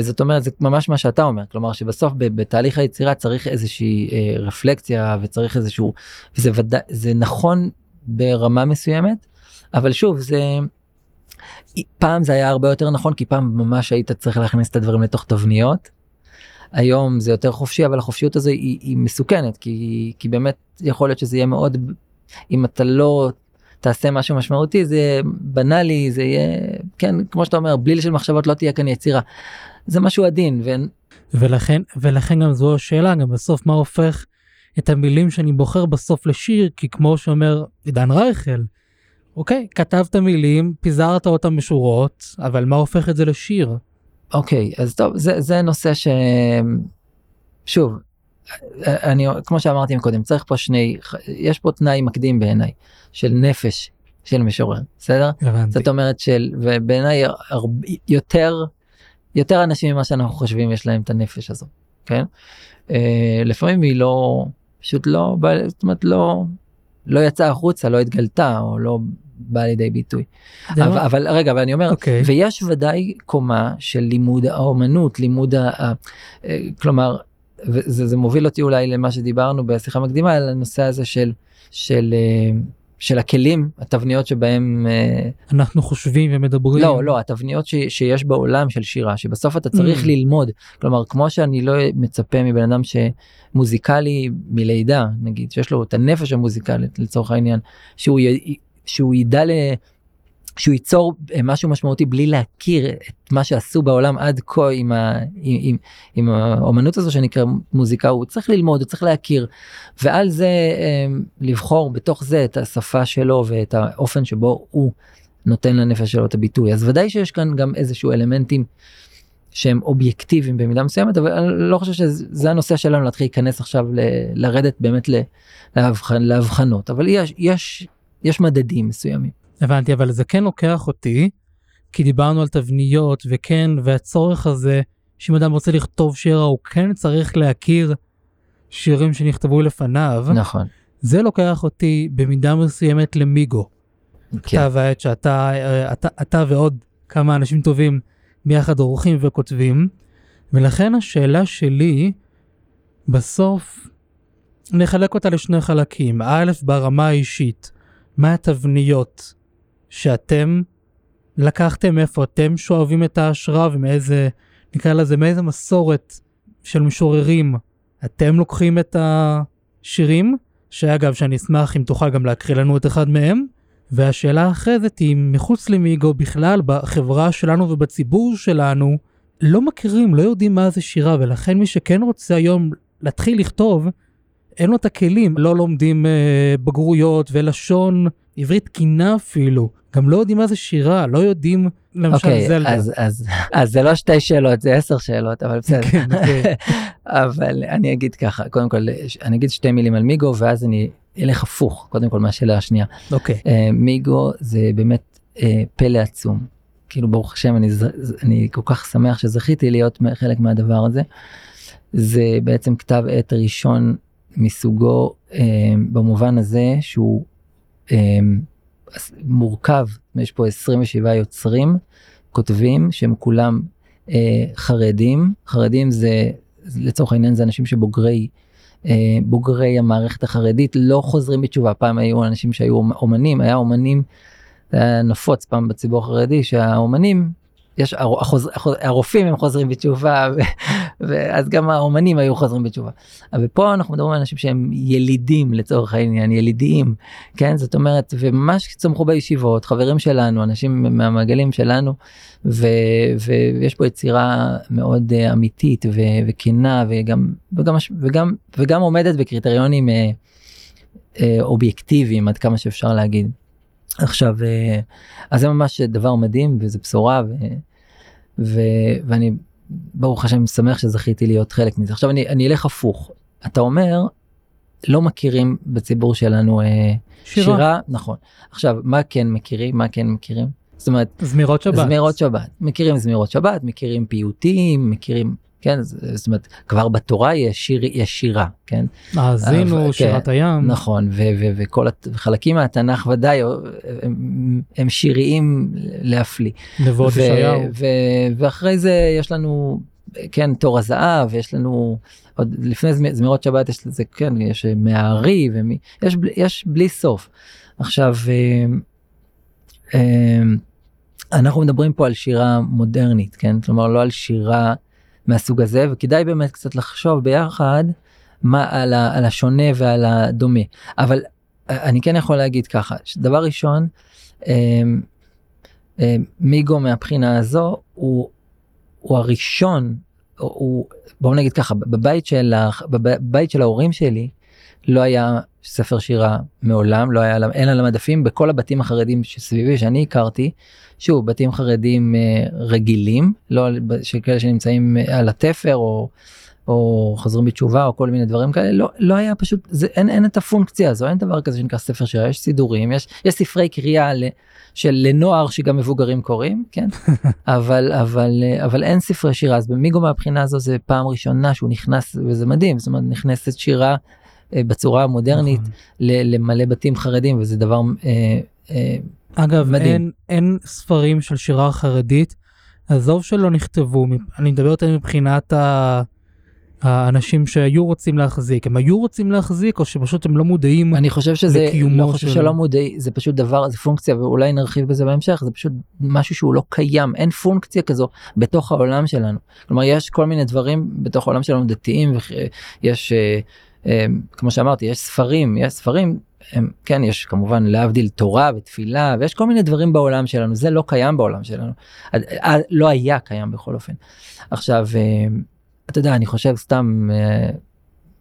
זאת אומרת, זה ממש מה שאתה אומר, כלומר שבסוף בתהליך היצירה צריך איזושהי רפלקציה וצריך איזשהו, וזה וד... זה נכון ברמה מסוימת, אבל שוב, זה... פעם זה היה הרבה יותר נכון, כי פעם ממש היית צריך להכניס את הדברים לתוך תבניות, היום זה יותר חופשי, אבל החופשיות הזו היא, היא מסוכנת, כי, כי באמת יכול להיות שזה יהיה מאוד, אם אתה לא תעשה משהו משמעותי, זה בנאלי, זה יהיה, כן, כמו שאתה אומר, בליל של מחשבות לא תהיה כאן יצירה. זה משהו עדין. ו... ולכן, ולכן גם זו השאלה, גם בסוף מה הופך את המילים שאני בוחר בסוף לשיר, כי כמו שאומר עידן ריחל, אוקיי, כתבת מילים, פיזרת אותם בשורות, אבל מה הופך את זה לשיר? אוקיי, אז טוב, זה, זה נושא ש... שוב, אני, כמו שאמרתי מקודם, צריך פה שני, יש פה תנאי מקדים בעיניי, של נפש, של משורר, בסדר? הבנתי. זאת אומרת של, ובעיניי יותר, יותר אנשים ממה שאנחנו חושבים יש להם את הנפש הזו, כן? לפעמים היא לא, פשוט לא, זאת אומרת, לא, לא יצאה החוצה, לא התגלתה, או לא... בא לידי ביטוי. אבל, אבל רגע, אבל אני אומר, okay. ויש ודאי קומה של לימוד האומנות, לימוד ה... כלומר, וזה, זה מוביל אותי אולי למה שדיברנו בשיחה מקדימה, על הנושא הזה של, של, של הכלים, התבניות שבהם... אנחנו חושבים ומדברים. לא, לא, התבניות ש, שיש בעולם של שירה, שבסוף אתה צריך mm. ללמוד. כלומר, כמו שאני לא מצפה מבן אדם שמוזיקלי מלידה, נגיד, שיש לו את הנפש המוזיקלית לצורך העניין, שהוא י... שהוא ידע, ל... שהוא ייצור משהו משמעותי בלי להכיר את מה שעשו בעולם עד כה עם, ה... עם... עם האומנות הזו שנקרא מוזיקה, הוא צריך ללמוד, הוא צריך להכיר, ועל זה לבחור בתוך זה את השפה שלו ואת האופן שבו הוא נותן לנפש שלו את הביטוי. אז ודאי שיש כאן גם איזשהו אלמנטים שהם אובייקטיביים במידה מסוימת, אבל אני לא חושב שזה הנושא שלנו להתחיל להיכנס עכשיו לרדת באמת להבחנות, אבל יש, יש, יש מדדים מסוימים. הבנתי, אבל זה כן לוקח אותי, כי דיברנו על תבניות וכן, והצורך הזה, שאם אדם רוצה לכתוב שיר, הוא כן צריך להכיר שירים שנכתבו לפניו. נכון. זה לוקח אותי במידה מסוימת למיגו. כתב העת שאתה, אתה, אתה ועוד כמה אנשים טובים ביחד עורכים וכותבים, ולכן השאלה שלי בסוף נחלק אותה לשני חלקים. א', ברמה האישית, מה התבניות שאתם לקחתם, איפה אתם שואבים את ההשראה, ומאיזה, נקרא לזה, מאיזה מסורת של משוררים אתם לוקחים את השירים, שאגב שאני אשמח אם תוכל גם להקריא לנו את אחד מהם, והשאלה אחרת היא, מחוץ למיגו בכלל, בחברה שלנו ובציבור שלנו, לא מכירים, לא יודעים מה זה שירה, ולכן מי שכן רוצה היום להתחיל לכתוב, אין לו את הכלים, לא לומדים אה, בגרויות ולשון עברית תקינה אפילו, גם לא יודעים מה זה שירה, לא יודעים למשל okay, זלדה. אז, אז, אז זה לא שתי שאלות, זה עשר שאלות, אבל בסדר. כן, כן. אבל אני אגיד ככה, קודם כל, אני אגיד שתי מילים על מיגו, ואז אני אלך הפוך, קודם כל מהשאלה השנייה. אוקיי. Okay. Uh, מיגו זה באמת uh, פלא עצום. כאילו ברוך השם, אני, אני כל כך שמח שזכיתי להיות חלק מהדבר הזה. זה בעצם כתב עת ראשון מסוגו, uh, במובן הזה שהוא uh, מורכב, יש פה עשרים ושבעה יוצרים, כותבים שהם כולם uh, חרדים. חרדים זה, לצורך העניין, זה אנשים שבוגרי בוגרי המערכת החרדית לא חוזרים בתשובה. פעם היו אנשים שהיו אומנים, היה אומנים, היה נפוץ פעם בציבור החרדי, שהאומנים, יש, הרופאים הם חוזרים בתשובה, ואז גם האומנים היו חוזרים בתשובה. אבל פה אנחנו מדברים על אנשים שהם ילידים לצורך העניין, ילידיים, כן? זאת אומרת, וממש צמחו בישיבות, חברים שלנו, אנשים מהמעגלים שלנו, ו, ויש פה יצירה מאוד אמיתית ו, וכינה, וגם, וגם, וגם, וגם עומדת בקריטריונים אה, אה, אובייקטיביים, עד כמה שאפשר להגיד. עכשיו, אה, אז זה ממש דבר מדהים, וזה בשורה, ו, ו, ואני... ברוך השם שמח שזכיתי להיות חלק מזה. עכשיו אני, אני אלך הפוך. אתה אומר, לא מכירים בציבור שלנו אה, שירה. שירה, נכון. עכשיו, מה כן מכירים? מה כן מכירים? זאת אומרת, זמירות שבת. זמירות שבת. מכירים זמירות שבת, מכירים פיוטים, מכירים, כן? זאת אומרת, כבר בתורה יש, שיר, יש שירה, כן? האזינו, כן, שירת הים. נכון, ו- ו- ו- וכל החלקים מהתנ"ך ודאי הם, הם שיריים להפליא. נבואות ישעיהו. ו- ו- ואחרי זה יש לנו, כן, תור הזהב, יש לנו, עוד לפני זמ- זמירות שבת יש לזה, כן, יש מהארי, ומי, יש, יש בלי סוף. עכשיו, אנחנו מדברים פה על שירה מודרנית, כן? כלומר, לא על שירה מהסוג הזה, וכדאי באמת קצת לחשוב ביחד מה על, ה, על השונה ועל הדומה. אבל אני כן יכול להגיד ככה, שדבר ראשון, מיגו מהבחינה הזו, הוא, הוא הראשון, הוא, בואו נגיד ככה, בבית של, בבית של ההורים שלי, לא היה ספר שירה מעולם, לא היה, אין על המדפים, בכל הבתים החרדים שסביבי שאני הכרתי, שוב, בתים חרדים רגילים, לא כאלה שנמצאים על התפר, או, או חוזרים בתשובה, או כל מיני דברים כאלה, לא, לא היה פשוט, זה, אין, אין את הפונקציה הזו, אין דבר כזה שנקרא ספר שירה, יש סידורים, יש, יש ספרי קריאה ל, של לנוער שגם מבוגרים קוראים, כן? אבל, אבל, אבל אין ספרי שירה, אז במיגו מהבחינה הזו, זה פעם ראשונה שהוא נכנס, וזה מדהים, זאת אומרת, נכנסת שירה, בצורה המודרנית, למלא בתים חרדים, וזה דבר מדהים. אגב, אין ספרים של שירה חרדית, עזוב שלא נכתבו, אני מדבר יותר מבחינת האנשים שהיו רוצים להחזיק, הם היו רוצים להחזיק, או שפשוט הם לא מודעים לקיומו שלו. אני חושב שזה, לא חושב שלא מודעים, זה פשוט דבר, זה פונקציה, ואולי נרחיב בזה בהמשך, זה פשוט משהו שהוא לא קיים, אין פונקציה כזו בתוך העולם שלנו. כלומר, יש כל מיני דברים בתוך העולם שלנו, דתיים, יש... כמו שאמרתי, יש ספרים, יש ספרים, הם, כן, יש כמובן להבדיל תורה ותפילה, ויש כל מיני דברים בעולם שלנו, זה לא קיים בעולם שלנו, לא היה קיים בכל אופן. עכשיו, אתה יודע, אני חושב סתם,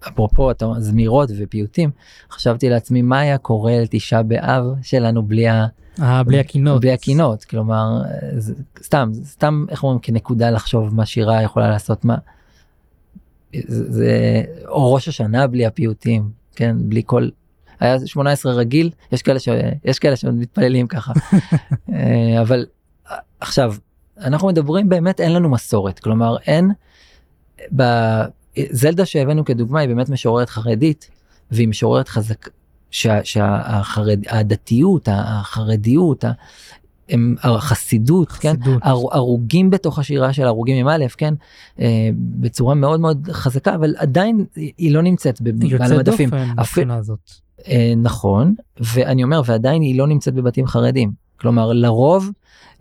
אפרופו זמירות ופיוטים, חשבתי לעצמי מה היה קורה לתשעה באב שלנו בלי הקינות. בלי הקינות, כלומר, סתם, סתם, איך אומרים, כנקודה לחשוב מה שירה יכולה לעשות, מה, זה, או ראש השנה בלי הפיוטים, כן, בלי כל, היה שמונה עשרה רגיל, יש כאלה ש, יש כאלה שמתפללים ככה, אבל עכשיו, אנחנו מדברים באמת, אין לנו מסורת, כלומר, אין, ב... זלדה שהבאנו כדוגמה היא באמת משוררת חרדית, והיא משוררת חזק, שהדתיות, החרדיות, החסידות, הרוגים בתוך השירה של הרוגים עם א', בצורה מאוד מאוד חזקה, אבל עדיין היא לא נמצאת על המדפים. נכון, ואני אומר, ועדיין היא לא נמצאת בבתים חרדים. כלומר, לרוב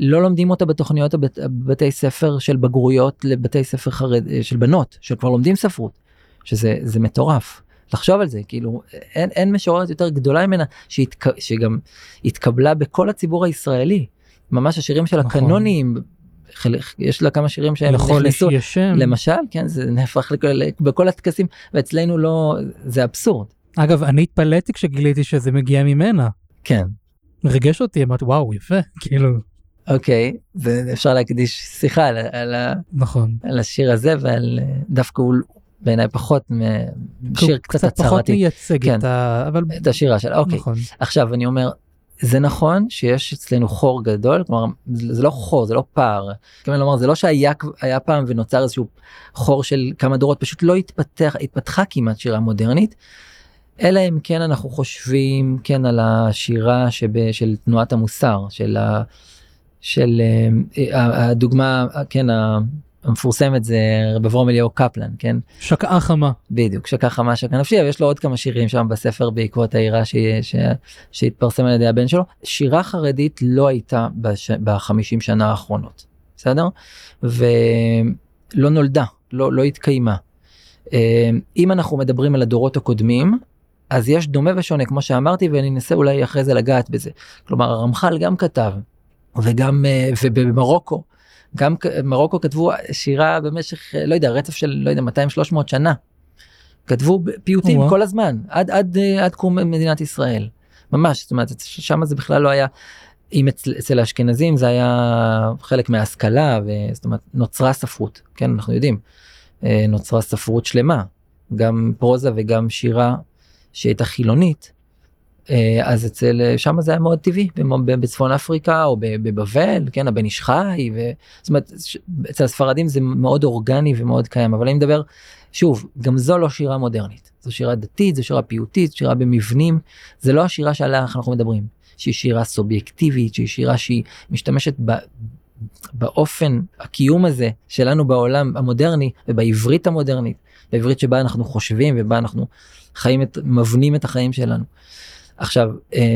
לא לומדים אותה בתוכניות בתי ספר של בגרויות לבתי ספר חרד, של בנות, שכבר לומדים ספרות, שזה זה מטורף. לחשוב על זה, כאילו, אין, אין משוררת יותר גדולה ממנה, שהתק, שגם התקבלה בכל הציבור הישראלי. ממש השירים של נכון. הקנונים, יש לה כמה שירים שהם נכנסו, למשל, כן, זה נהפך לכל, בכל התקסים, ואצלנו לא, זה אבסורד. אגב, אני התפלאתי כשגיליתי שזה מגיע ממנה. כן. רגש אותי, אמרתי, וואו, יפה, כאילו. אוקיי, ואפשר להקדיש שיחה על השיר הזה, ועל דווקא הוא בעיניי פחות משיר קצת הצהרתי. קצת פחות מייצג את השירה שלה, אוקיי. עכשיו, אני אומר, זה נכון שיש אצלנו חור גדול, כלומר, זה לא חור, זה לא פער. כלומר, זה לא שהיה פעם ונוצר איזשהו חור של כמה דורות, פשוט לא התפתחה כמעט שירה מודרנית, אלא אם כן אנחנו חושבים כן על השירה שב, של תנועת המוסר, של, ה, של ה, הדוגמה, כן, המפורסמת זה רבי אברהם אליהו קפלן, כן? שקעה חמה. בדיוק, שקעה חמה, שקעה נפשי, אבל יש לו עוד כמה שירים שם בספר בעקבות העירה ש, ש, שהתפרסם על ידי הבן שלו. שירה חרדית לא הייתה בש, בחמישים שנה האחרונות, בסדר? ולא נולדה, לא, לא התקיימה. אם אנחנו מדברים על הדורות הקודמים, אז יש דומה ושונה, כמו שאמרתי, ואני אנסה אולי אחרי זה לגעת בזה. כלומר, הרמח"ל גם כתב, וגם, ובמרוקו, גם מרוקו כתבו שירה במשך, לא יודע, רצף של, לא יודע, מאתיים שלוש מאות שנה. כתבו פיוטים כל הזמן, עד, עד, עד קום מדינת ישראל. ממש, זאת אומרת, שמה זה בכלל לא היה, אם אצל, אצל האשכנזים זה היה חלק מההשכלה, וזאת אומרת, נוצרה ספרות, כן, אנחנו יודעים. נוצרה ספרות שלמה, גם פרוזה וגם שירה שהייתה חילונית, אז אצל, שם זה היה מאוד טבעי, בצפון אפריקה או בבבל, כן, הבן איש חי, ו... זאת אומרת, אצל הספרדים זה מאוד אורגני ומאוד קיים, אבל אני מדבר, שוב, גם זו לא שירה מודרנית, זו שירה דתית, זו שירה פיוטית, שירה במבנים, זה לא השירה שעליה אנחנו מדברים, שהיא שירה סובייקטיבית, שהיא שירה שהיא משתמשת ב... באופן הקיום הזה שלנו בעולם המודרני ובעברית המודרנית, בעברית שבה אנחנו חושבים ובה אנחנו חיים את, מבנים את החיים שלנו. עכשיו,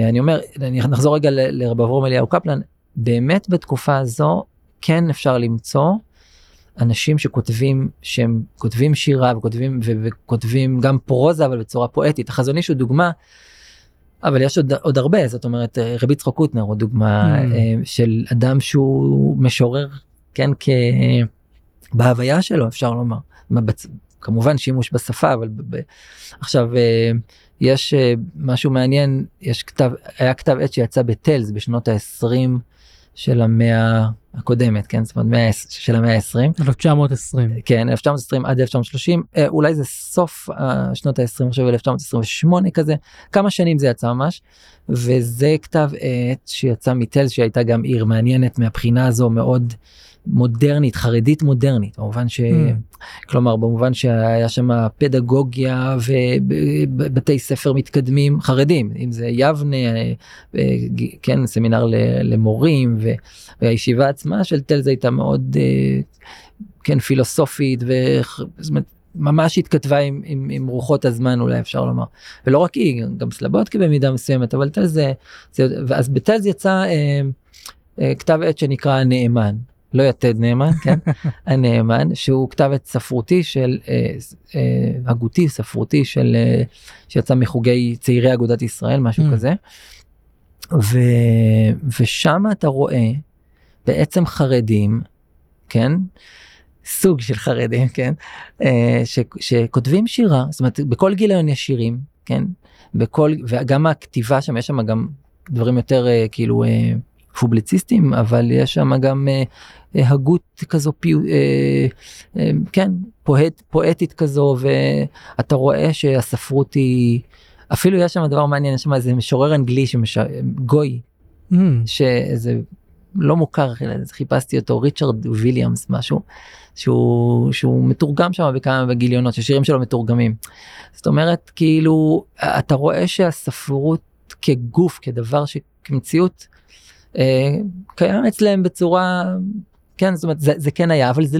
אני אומר, אני נחזור רגע לרב אברהם אליהו קפלן, באמת בתקופה הזו כן אפשר למצוא אנשים שכותבים, שהם כותבים שירה וכותבים, וכותבים גם פרוזה, אבל בצורה פואטית. החזון איש הוא דוגמה, אבל יש עוד, עוד הרבה, זאת אומרת, רבי יצחק קוטנר הוא דוגמה mm. של אדם שהוא משורר, כן, כ... בהוויה שלו, אפשר לומר. כמובן שימוש בשפה, אבל ב... עכשיו, יש משהו מעניין, יש כתב, היה כתב עת שיצא בטלז בשנות ה-עשרים של המאה הקודמת, כן, זאת אומרת, מאה, של המאה ה-עשרים. אלף תשע מאות עשרים. כן, אלף תשע מאות עשרים עד אלף תשע מאות שלושים, אולי זה סוף שנות ה-עשרים, עכשיו אלף תשע מאות עשרים ושמונה כזה, כמה שנים זה יצא ממש, וזה כתב עת שיצא מטלז, שהייתה גם עיר מעניינת מהבחינה הזו, מאוד מודרנית, חרדית מודרנית, במובן ש... Mm. כלומר, במובן שהיה שם פדגוגיה ובתי ספר מתקדמים חרדים, אם זה יבנה, כן, סמינר למורים, והישיבה עצמה של תלז הייתה מאוד, כן, פילוסופית, וממש התכתבה עם, עם, עם רוחות הזמן, אולי אפשר לומר. ולא רק היא, גם סלבודקה במידה מסוימת, אבל תלז זה... ואז בתלז יצא כתב עת שנקרא הנאמן, לא יתד נאמן, כן? הנאמן, שהוא כתב את ספרותי של, הגותי ספרותי של, שיצא מחוגי צעירי אגודת ישראל, משהו כזה. ושם אתה רואה בעצם חרדים, כן? סוג של חרדים, כן? ש, שכותבים שירה, זאת אומרת, בכל גיליון יש שירים, כן? בכל, וגם הכתיבה שם, יש שם גם דברים יותר כאילו פובליציסטיים, אבל יש שם גם הגות כזו, כן, פואט, פואטית כזו, ואתה רואה שהספרות היא, אפילו יש שם דבר מעניין, יש שם איזה משורר אנגלי, גוי, mm. שזה לא מוכר, חיפשתי אותו, ריצ'רד וויליאמס, משהו, שהוא, שהוא מתורגם שם בכמה בגיליונות, ששירים שלו מתורגמים. זאת אומרת, כאילו, אתה רואה שהספרות כגוף, כדבר, כמציאות, אה, קיים אצלהם בצורה, כן, זאת אומרת, זה, זה כן היה, אבל זה,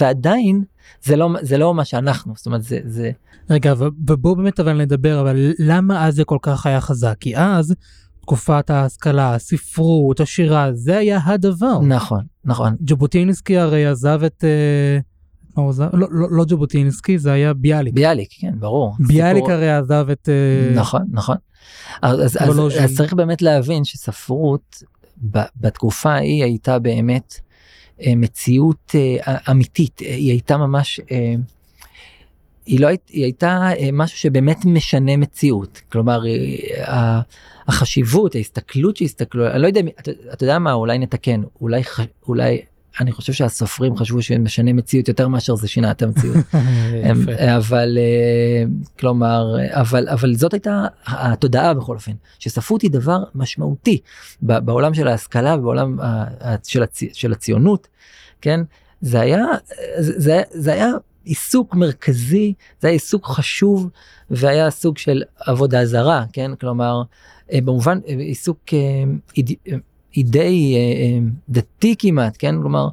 ועדיין, זה לא, זה לא מה שאנחנו, זאת אומרת, זה, זה... רגע, ובוא באמת אבל נדבר, אבל למה אז זה כל כך היה חזק? כי אז, תקופת ההשכלה, הספרות, השירה, זה היה הדבר. נכון, נכון. ג'בוטינסקי הרי עזב את... מה הוא עזב? לא, לא, לא ג'בוטינסקי, זה היה ביאליק. ביאליק, כן, ברור. ביאליק סיפור... הרי עזב את... נכון, נכון. אז, אז, אז, לא אז צריך באמת להבין שספרות ב, בתקופה היא הייתה באמת מציאות אמיתית. היא הייתה ממש... היא, לא, היא הייתה משהו שבאמת משנה מציאות. כלומר, החשיבות, ההסתכלות שהסתכלו, אני לא יודע, אתה, אתה יודע מה, אולי נתקן, אולי, אולי, אני חושב שהסופרים חשבו שמשנה מציאות יותר מאשר זה שינה את המציאות. אבל, כלומר, אבל, אבל זאת הייתה התודעה בכל אופן, שספרות היא דבר משמעותי בעולם של ההשכלה, בעולם של, הצי, של הציונות, כן? זה היה, זה, זה היה, עיסוק מרכזי, זה היה עיסוק חשוב, והיה סוג של עבודה זרה, כן? כלומר, במובן, עיסוק איד, אידי דתי כמעט, כן? כלומר,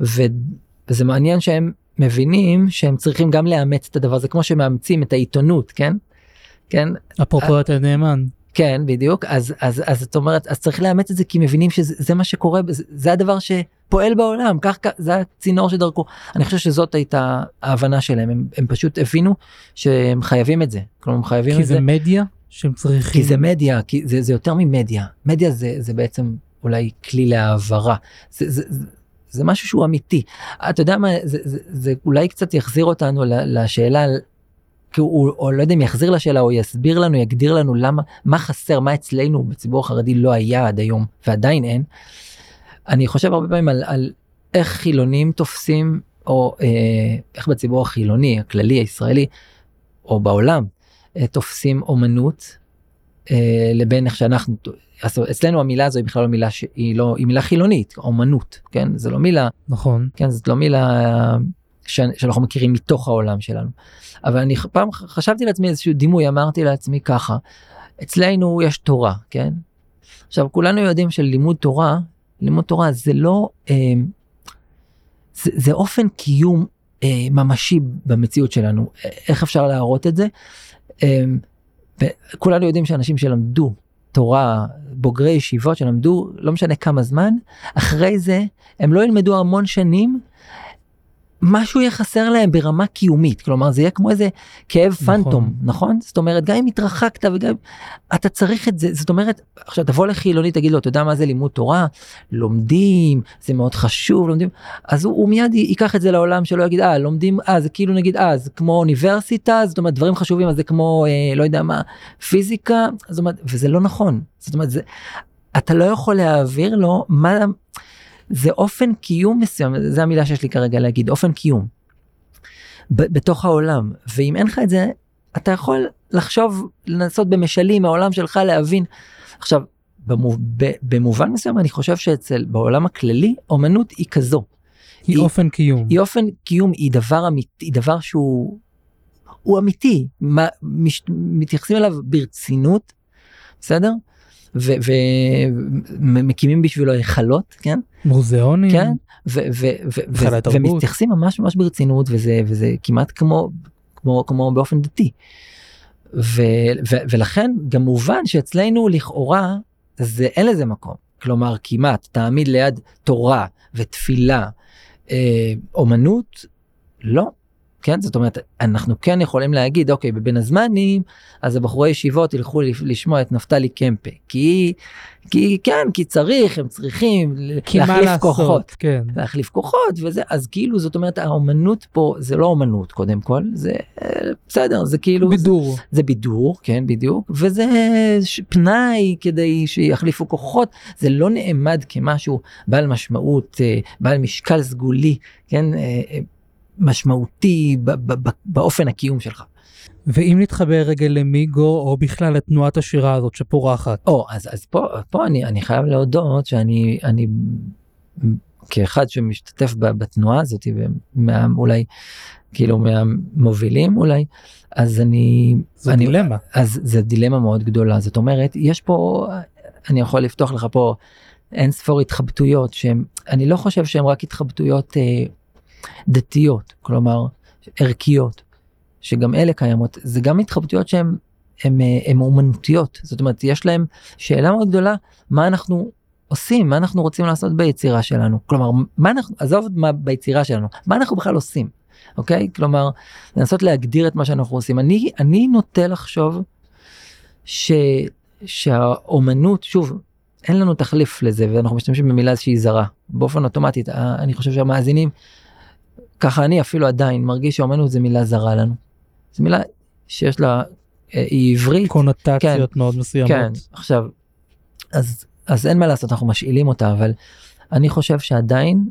וזה מעניין שהם מבינים שהם צריכים גם לאמץ את הדבר הזה, כמו שמאמצים את העיתונות, כן? כן? אפרופו את הנאמן. כן, בדיוק. אז, אז, אז, זאת אומרת, אז צריך לאמץ את זה, כי מבינים שזה, זה מה שקורה, זה, זה הדבר שפועל בעולם, כך, כך, זה הצינור שדרכו. אני חושב שזאת הייתה ההבנה שלהם. הם, הם פשוט הבינו שהם חייבים את זה. כלומר, הם חייבים כי את זה. כי זה מדיה שהם צריכים. כי זה מדיה, כי זה, זה יותר ממדיה. מדיה זה, זה בעצם אולי כלי להעברה. זה, זה, זה, זה משהו שהוא אמיתי. אתה יודע מה, זה, זה, זה אולי קצת יחזיר אותנו לשאלה על, הוא, או לא יודע אם יחזיר לשאלה, או יסביר לנו, יגדיר לנו למה, מה חסר, מה אצלנו בציבור החרדי לא היה עד היום, ועדיין אין. אני חושב הרבה פעמים על, על איך חילונים תופסים, או איך בציבור החילוני, הכללי, הישראלי, או בעולם, תופסים אומנות, אה, לבין איך שאנחנו, אז אצלנו המילה הזו היא בכלל לא מילה, שהיא לא, היא מילה חילונית, אומנות, כן? זה לא מילה, נכון. כן, זאת לא מילה... שאנחנו מכירים מתוך העולם שלנו. אבל אני פעם חשבתי לעצמי איזשהו דימוי, אמרתי לעצמי ככה, אצלנו יש תורה, כן? עכשיו, כולנו יודעים שלימוד תורה, לימוד תורה זה לא, אה, זה, זה אופן קיום אה, ממשי במציאות שלנו. איך אפשר להראות את זה? אה, כולנו יודעים שאנשים שלמדו תורה, בוגרי ישיבות שלמדו, לא משנה כמה זמן, אחרי זה הם לא ילמדו המון שנים, משהו יחסר להם ברמה קיומית, כלומר זה יהיה כמו איזה כאב פנטום, נכון? זאת אומרת, גם אם התרחקת וגם אתה צריך את זה, זאת אומרת, עכשיו תבוא לחילוני, תגיד לו, אתה יודע מה זה לימוד תורה? לומדים, זה מאוד חשוב, לומדים, אז הוא מיד ייקח את זה לעולם שלא יגיד, אה, לומדים, אה, זה כאילו נגיד, אה, זה כמו אוניברסיטה, זאת אומרת, דברים חשובים, אז זה כמו, לא יודע מה, פיזיקה, זאת אומרת, וזה לא נכון, זאת אומרת, אתה לא יכול להעביר לו מה... זה אופן קיום מסוים, זה המילה שיש לי כרגע להגיד, אופן קיום, ב- בתוך העולם, ואם אין לך את זה, אתה יכול לחשוב, לנסות במשלים, העולם שלך להבין, עכשיו, במו- ב- במובן מסוים, אני חושב שאצל, בעולם הכללי, אומנות היא כזו, היא, היא אופן קיום, היא אופן קיום, היא דבר אמיתי, היא דבר שהוא, הוא אמיתי, מה, מש, מתייחסים אליו ברצינות, בסדר? ומקימים בשבילו היכלות, כן? מוזיאונים. כן, ומתייחסים ממש ממש ברצינות, וזה כמעט כמו באופן דתי. ולכן, גם מובן שאצלנו לכאורה, אין לזה מקום. כלומר, כמעט, תעמיד ליד תורה ותפילה, אומנות, לא. כן? זאת אומרת, אנחנו כן יכולים להגיד, אוקיי, בבין הזמנים, אז הבחורי ישיבות ילכו לשמוע את נפתלי קמפה, כי, כי, כן, כי צריך, הם צריכים להחליף כוחות, כן. להחליף כוחות, וזה, אז כאילו, זאת אומרת, האומנות פה, זה לא אומנות, קודם כל, זה, בסדר, זה כאילו, בידור. זה, זה בידור, כן, בדיוק, וזה פנאי כדי שיחליפו כוחות, זה לא נעמד כמשהו בעל משמעות, בעל משקל סגולי, כן, משמעותי באופן הקיום שלך. ואם נתחבר רגע למיגו, או בכלל לתנועת השירה הזאת שפורחת. או, אז, אז פה, פה אני, אני חייב להודות שאני, אני, כאחד שמשתתף בתנועה הזאת, ומה, אולי, כאילו, מהמובילים אולי, אז אני... זו אני, דילמה. אז זו דילמה מאוד גדולה. זאת אומרת, יש פה, אני יכול לפתוח לך פה אין ספור התחבטויות, שאני לא חושב שהן רק התחבטויות... דתיות, כלומר ערכיות, שגם אלה קיימות, זה גם התחבטויות שהן הם, הם אומנותיות, זאת אומרת יש להם שאלה מאוד גדולה, מה אנחנו עושים, מה אנחנו רוצים לעשות ביצירה שלנו, כלומר, מה אנחנו, עזוב מה ביצירה שלנו, מה אנחנו בכלל עושים, אוקיי? כלומר, לנסות להגדיר את מה שאנחנו עושים, אני, אני נוטה לחשוב ש, שהאומנות, שוב, אין לנו תחליף לזה, ואנחנו משתמשים במילה שהיא זרה, באופן אוטומטית, אני חושב שהמאזינים, ככה אני אפילו עדיין מרגיש שאומנות זה מילה זרה לנו. זו מילה שיש לה, היא עברית. קונוטציות כן, מאוד מסוימות. כן, עכשיו, אז, אז אין מה לעשות, אנחנו משאילים אותה, אבל אני חושב שעדיין,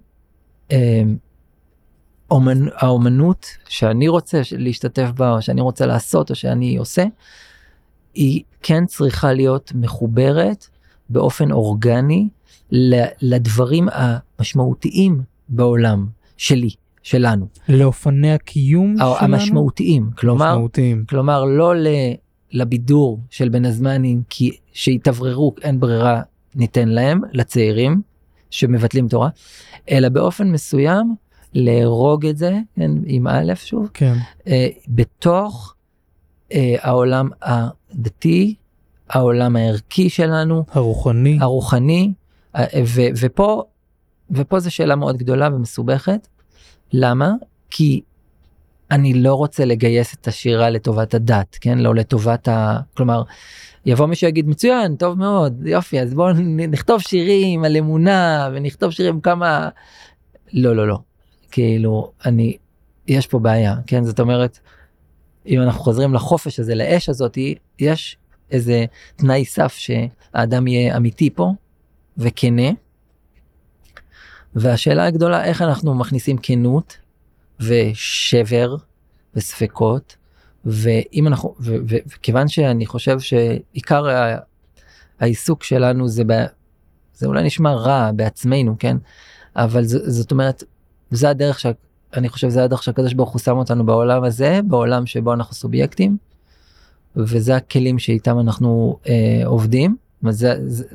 אומנ, האומנות שאני רוצה להשתתף בה, או שאני רוצה לעשות, או שאני עושה, היא כן צריכה להיות מחוברת, באופן אורגני, לדברים המשמעותיים בעולם שלי, שלנו. לאופני הקיום שלנו? המשמעותיים, כלומר, משמעותיים. כלומר לא לבידור של בין הזמנים, כי שיתבררו, אין ברירה ניתן להם, לצעירים שמבטלים תורה, אלא באופן מסוים, להרוג את זה, עם א' שוב, כן. בתוך העולם הדתי, העולם הערכי שלנו, הרוחני, הרוחני, ו- ופה, ופה זו שאלה מאוד גדולה ומסובכת. למה? כי אני לא רוצה לגייס את השירה לטובת הדת, כן? לא לטובת ה... כלומר, יבוא מישהו יגיד, מצוין, טוב מאוד, יופי, אז בואו נכתוב שירים על אמונה, ונכתוב שירים כמה... לא, לא, לא. כאילו, אני... יש פה בעיה, כן? זאת אומרת, אם אנחנו חוזרים לחופש הזה, לאש הזאת, יש... איזה תנאי סף שהאדם יהיה אמיתי פה וכנה, והשאלה הגדולה איך אנחנו מכניסים כנות ושבר וספקות, ואם אנחנו, ו- ו- וכיוון שאני חושב שעיקר ה- העיסוק שלנו זה, ב- זה אולי נשמע רע בעצמנו, כן? אבל ז- זאת אומרת, זה הדרך ש- אני חושב זה הדרך שהקדוש ברוך הוא שם אותנו בעולם הזה, בעולם שבו אנחנו סובייקטים, וזה הכלים שאיתם אנחנו אה, עובדים. וזה, זה,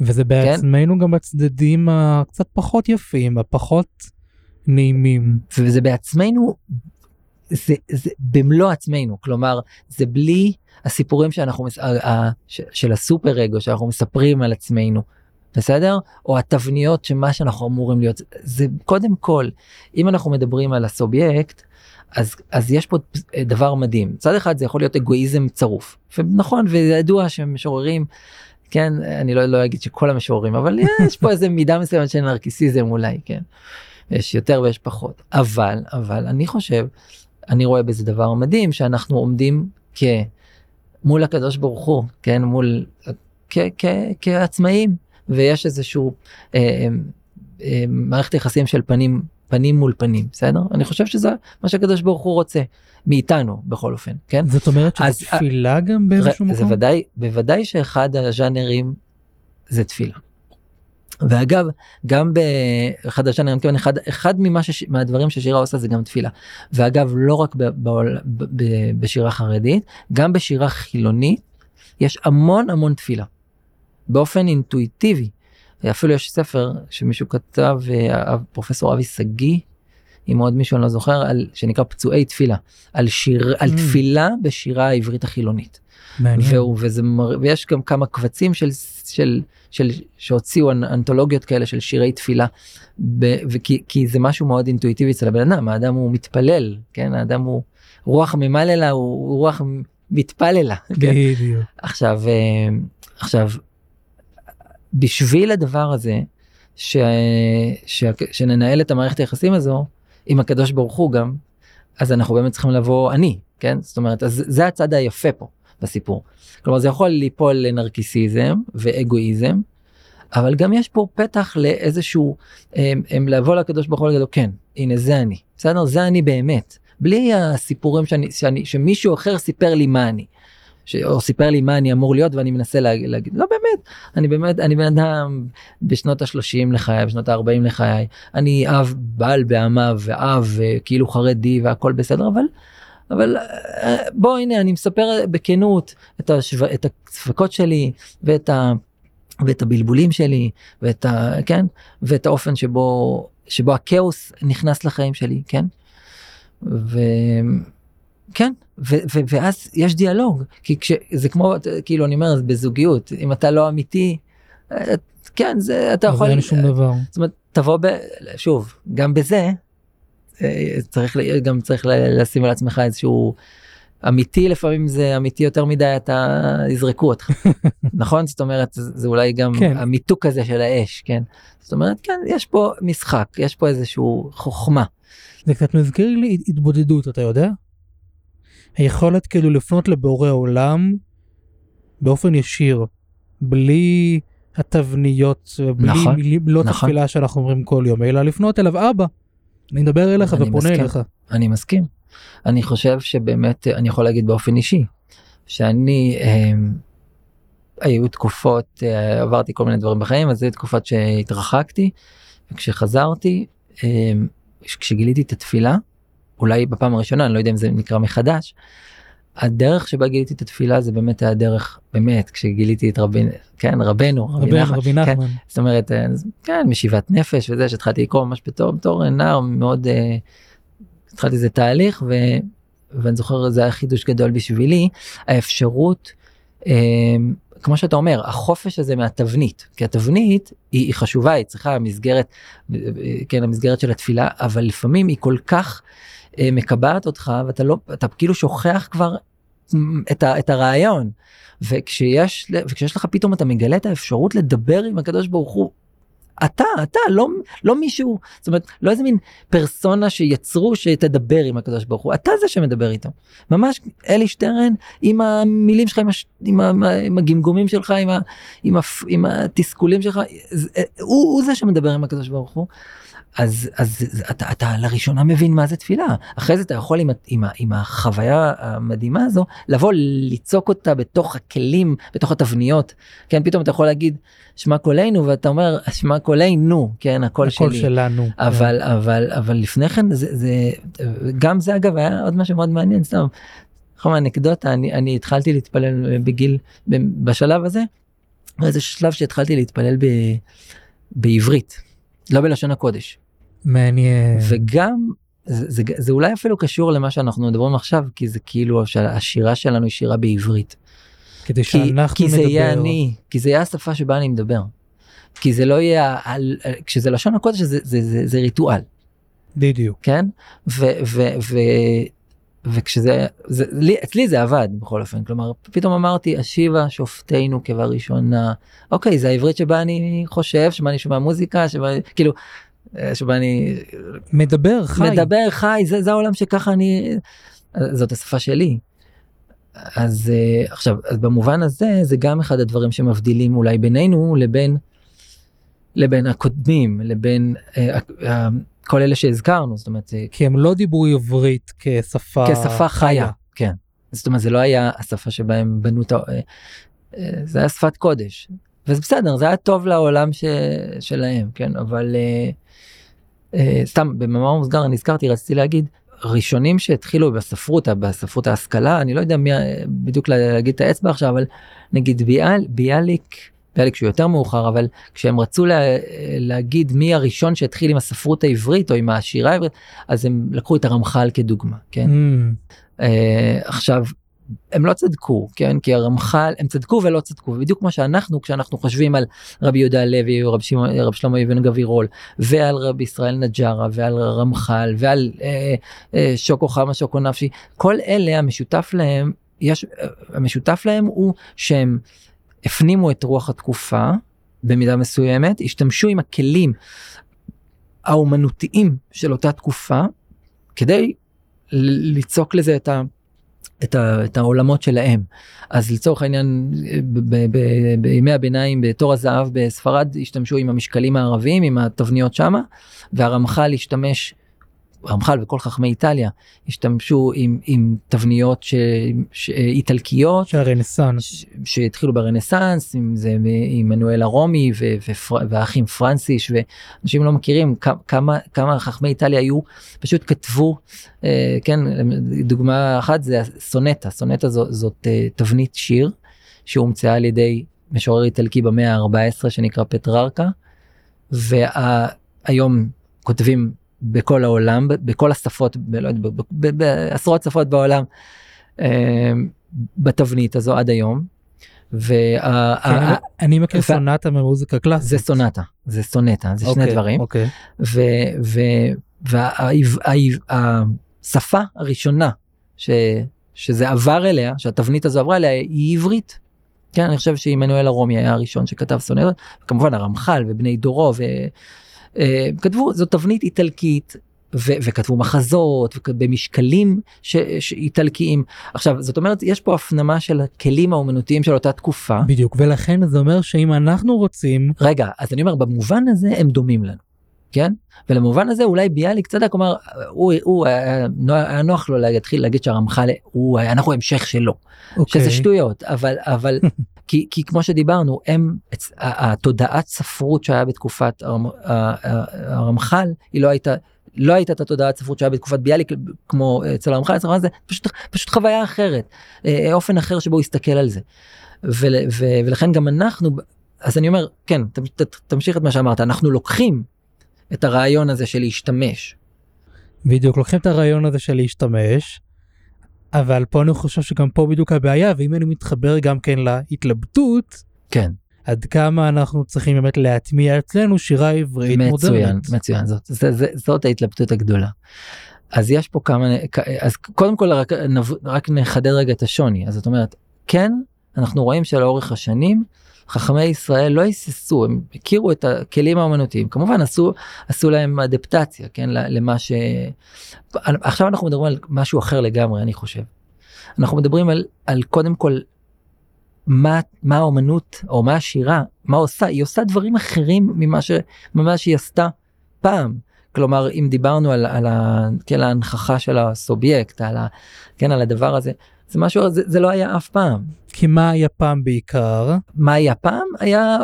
וזה בעצמנו כן? גם הצדדים הקצת פחות יפים, הפחות נעימים. וזה בעצמנו, זה, זה במלוא עצמנו, כלומר, זה בלי הסיפורים שאנחנו, של הסופר-אגו שאנחנו מספרים על עצמנו, בסדר? או התבניות שמה שאנחנו אמורים להיות, זה קודם כל, אם אנחנו מדברים על הסובייקט, אז, אז יש פה דבר מדהים. צד אחד זה יכול להיות אגואיזם צרוף. נכון, וזה ידוע שמשוררים, כן, אני לא, לא אגיד שכל המשוררים, אבל יש פה איזה מידה מסוימת של נרקיסיזם אולי, כן. יש יותר ויש פחות. אבל, אבל אני חושב, אני רואה בזה דבר מדהים, שאנחנו עומדים כ, מול הקדוש ברוך הוא, כן, מול, כ, כ, כעצמאים, ויש איזשהו, אה, אה, מערכת יחסים של פנים, פנים מול פנים, בסדר? אני חושב שזה מה שהקדוש ברוך הוא רוצה, מאיתנו בכל אופן, כן? זאת אומרת שזו תפילה גם באיזשהו מקום? בוודאי שאחד הז'אנרים זה תפילה. ואגב, גם באחד הז'אנרים, כיוון אחד מהדברים ששירה עושה זה גם תפילה. ואגב, לא רק בשירה חרדית, גם בשירה חילונית, יש המון המון תפילה. באופן אינטואיטיבי, אפילו יש ספר שמישהו כתב, פרופסור אבי סגי, עם עוד מישהו, אני לא זוכר, על, שנקרא פצועי תפילה, על, שיר, mm. על תפילה בשירה העברית החילונית. והוא, וזה, ויש גם כמה קבצים של, של, של, שהוציאו אנתולוגיות כאלה של שירי תפילה, ב, וכי, כי זה משהו מאוד אינטואיטיבי אצל הבן אדם, האדם הוא מתפלל, כן? האדם הוא רוח ממללה, הוא, הוא רוח מתפללה. כן? עכשיו, עכשיו, בשביל הדבר הזה, ש... ש... שננהל את המערכת היחסים הזו, עם הקדוש ברוך הוא גם, אז אנחנו באמת צריכים לבוא אני, כן? זאת אומרת, אז זה הצד היפה פה, בסיפור. כלומר, זה יכול ליפול לנרקיסיזם ואגואיזם, אבל גם יש פה פתח לאיזשהו, הם, הם לבוא לקדוש ברוך הוא, ולגדו, כן, הנה זה אני, בסדר? זה אני באמת. בלי הסיפורים שאני, שאני, שמישהו אחר סיפר לי מה אני. או סיפר לי מה אני אמור להיות, ואני מנסה להגיד, לא באמת, אני באמת, אני בן אדם בשנות ה-שלושים לחיי, בשנות ה-ארבעים לחיי, אני אב בעל בעמיו, ואב כאילו חרדי, והכל בסדר, אבל, אבל בוא הנה, אני מספר בכנות את, השו... את הספקות שלי, ואת, ה... ואת הבלבולים שלי, ואת, ה... כן? ואת האופן שבו, שבו הכאוס נכנס לחיים שלי, כן? ו... כן, ו- ו- ואז יש דיאלוג, כי כש- זה כמו, כאילו אני אומר, בזוגיות, אם אתה לא אמיתי, כן, זה, אתה יכול... אין שום דבר. זאת אומרת, תבוא ב... שוב, גם בזה, צריך, גם צריך לשים על עצמך איזשהו אמיתי, לפעמים זה אמיתי יותר מדי, אתה יזרקו אותך. נכון? זאת אומרת, זה אולי גם כן. המיתוק הזה של האש, כן? זאת אומרת, כן, יש פה משחק, יש פה איזשהו חוכמה. זה קצת מזכיר לי התבודדות, אתה יודע? היכולת כאילו לפנות לבורא העולם באופן ישיר, בלי התבניות, בלי נכון, מילים, לא נכון. תפילה שאנחנו אומרים כל יום, אלא לפנות אליו, אבא, אני מדבר אליך אני ופונה מסכים, אליך. אני מסכים. אני חושב שבאמת, אני יכול להגיד באופן אישי, שאני, אה, היו תקופות, אה, עברתי כל מיני דברים בחיים, אז זו תקופת שהתרחקתי, וכשחזרתי, אה, כשגיליתי את התפילה, אולי בפעם הראשונה, אני לא יודע אם זה נקרא מחדש, הדרך שבה גיליתי את התפילה, זה באמת היה דרך, באמת, כשגיליתי את רבינו, כן, רבינו, רבי נחמן, כן, זאת אומרת, כן, משיבת נפש וזה, שהתחלתי לקרוא ממש בתור נער, מאוד, uh, התחלתי איזה תהליך, ו, ואני זוכר, זה היה חידוש גדול בשבילי, האפשרות, uh, כמו שאתה אומר, החופש הזה מהתבנית, כי התבנית היא, היא חשובה, היא צריכה מסגרת, כן, המסגרת של התפילה, אבל לפעמים היא כל כך, מקבעת אותך, ואתה לא, אתה כאילו שוכח כבר את, ה, את הרעיון, וכשיש, וכשיש לך פתאום אתה מגלה את האפשרות לדבר עם הקדוש ברוך הוא, אתה, אתה, לא, לא מישהו, זאת אומרת, לא איזה מין פרסונה שיצרו שתדבר עם הקדוש ברוך הוא, אתה זה שמדבר איתו, ממש אלי שטרן, עם המילים שלך, עם, הש, עם, ה, עם, ה, עם הגמגומים שלך, עם, ה, עם, ה, עם התסכולים שלך, הוא, הוא זה שמדבר עם הקדוש ברוך הוא, אז, אז אתה, אתה לראשונה מבין מה זה תפילה. אחרי זה אתה יכול עם, עם, עם החוויה המדהימה הזו, לבוא ליצוק אותה בתוך הכלים, בתוך התבניות. כן, פתאום אתה יכול להגיד, שמע קולנו, ואתה אומר, שמע קולנו, כן, הקול שלי. הקול שלנו. אבל, yeah. אבל, אבל לפני כן, זה, זה, גם זה אגב, היה עוד משהו מאוד מעניין, סתם. אחרי מהאנקדוטה, אני, אני התחלתי להתפלל בגיל, בשלב הזה, וזה שלב שהתחלתי להתפלל ב, בעברית, לא בלשון הקודש. מעניין. וגם, זה, זה, זה אולי אפילו קשור למה שאנחנו מדברים עכשיו, כי זה כאילו, השירה שלנו היא שירה בעברית. כדי כי, שאנחנו כי מדבר. זה יהיה אני, כי זה יהיה השפה שבה אני מדבר. כי זה לא יהיה, כשזה לשון הקודש, זה, זה, זה, זה ריטואל. בדיוק. כן? ו, ו, ו, וכשזה, זה, לי, אצלי זה עבד בכל אופן, כלומר, פתאום אמרתי, אשיבה שופטינו כבראשונה, אוקיי, זה העברית שבה אני חושב, שבה אני שומע מוזיקה, שבה, כאילו, שבה אני... מדבר, חי. מדבר, חי, זה, זה העולם שככה אני... זאת השפה שלי. אז עכשיו, אז במובן הזה, זה גם אחד הדברים שמבדילים אולי בינינו, לבין, לבין הקודמים, לבין... כל אלה שהזכרנו, זאת אומרת... כי הם לא דיברו עברית כשפה... כשפה חיה, כן. זאת אומרת, זה לא היה השפה שבה הם בנו את ה... זה היה שפת קודש. וזה בסדר, זה היה טוב לעולם ש... שלהם, כן? אבל... סתם, במאמר מוסגר, אני הזכרתי, רציתי להגיד, ראשונים שהתחילו בספרות, בספרות ההשכלה, אני לא יודע מי בדיוק להגיד את האצבע עכשיו, אבל נגיד ביאל, ביאליק... ביאליק שהוא יותר מאוחר, אבל כשהם רצו לה, להגיד מי הראשון שהתחיל עם הספרות העברית, או עם השירה העברית, אז הם לקחו את הרמח"ל כדוגמה, כן? Mm. אה, עכשיו, הם לא צדקו, כן? כי הרמח"ל, הם צדקו ולא צדקו, ובדיוק כמו שאנחנו, כשאנחנו חושבים על רבי יהודה הלוי, או רב, רב שלמה אבן גבירול, ועל רבי ישראל נג'רה, ועל רמח"ל, ועל אה, אה, שוקו חמה, שוקו נפשי, כל אלה המשותף להם, יש, המשותף להם הוא שהם הפנימו את רוח התקופה, במידה מסוימת, השתמשו עם הכלים האומנותיים של אותה תקופה, כדי ליצוק לזה את ה... את, ה, את העולמות שלהם. אז לצורך העניין, ב, ב, ב, בימי הביניים, בתור הזהב בספרד, השתמשו עם המשקלים הערביים, עם התבניות שמה, והרמח"ל השתמש, הרמח"ל וכל חכמי איטליה, השתמשו עם, עם תבניות ש, ש, איטלקיות, של הרנסנס. ש, שהתחילו ברנסנס, עם, זה, עם עמנואל הרומי, ו, ופר, והאחים פרנסיש, ואנשים לא מכירים כמה, כמה חכמי איטליה היו, פשוט כתבו, אה, כן, דוגמה אחת זה הסונטה, סונטה זו, זאת אה, תבנית שיר, שהומצאה על ידי משורר איטלקי במאה ה-ארבע עשרה, שנקרא פטרארקה, והיום כותבים, בכל העולם, בכל השפות, בעשרות שפות בעולם, בתבנית הזו עד היום. אני מכיר סונטה ממוזיקה קלאסית. זה סונטה, זה סונטה, זה שני דברים. והשפה הראשונה שזה עבר אליה, שהתבנית הזו עברה אליה, היא עברית. כן, אני חושב שעמנואל הרומי היה הראשון שכתב סונטה, וכמובן הרמח"ל ובני דורו ו... כתבו, זו תבנית איטלקית, ו- וכתבו מחזות, במשקלים ש- ש- איטלקיים. עכשיו, זאת אומרת, יש פה הפנמה של הכלים האומנותיים של אותה תקופה. בדיוק, ולכן זה אומר שאם אנחנו רוצים... רגע, אז אני אומר, במובן הזה הם דומים לנו, כן? ולמובן הזה אולי ביאליק צדק, כלומר, הוא, הוא היה נוח לו להתחיל להגיד שהרמח"ל, הוא, אנחנו המשך שלו, okay. שזה שטויות, אבל... אבל כי, כי כמו שדיברנו, הם, התודעת ספרות שהיה בתקופת הרמח"ל, היא לא הייתה, לא הייתה את התודעת ספרות שהיה בתקופת ביאליק, כמו אצל הרמח"ל, זה פשוט, פשוט חוויה אחרת, אופן אחר שבו הוא הסתכל על זה. ו, ו, ולכן גם אנחנו, אז אני אומר, כן, תמשיך את מה שאמרת, אנחנו לוקחים את הרעיון הזה של להשתמש. בדיוק, לוקחים את הרעיון הזה של להשתמש, אבל פה אני חושב שגם פה בדיוק הבעיה, ואם אני מתחבר גם כן להתלבטות, כן. עד כמה אנחנו צריכים באמת להטמיע אצלנו שירה עברית מצוין, מודרנית. מצוין, מצוין, זאת, זאת, זאת, זאת ההתלבטות הגדולה. אז יש פה כמה, אז קודם כל רק, רק נחדד רגע את השוני, אז זאת אומרת, כן, אנחנו רואים שלאורך השנים, חכמי ישראל לא היססו, הם הכירו את הכלים האמנותיים, כמובן עשו, עשו להם אדפטציה, כן, למה ש... עכשיו אנחנו מדברים על משהו אחר לגמרי, אני חושב. אנחנו מדברים על, על קודם כל, מה, מה האמנות, או מה השירה, מה עושה, היא עושה דברים אחרים ממה ש, ממה שהיא עשתה פעם. כלומר, אם דיברנו על, על ה, כן, ההנכחה של הסובייקט, על ה, כן, על הדבר הזה, זה משהו, זה, זה לא היה אף פעם. כי מה היה פעם בעיקר? מה היה פעם? היה...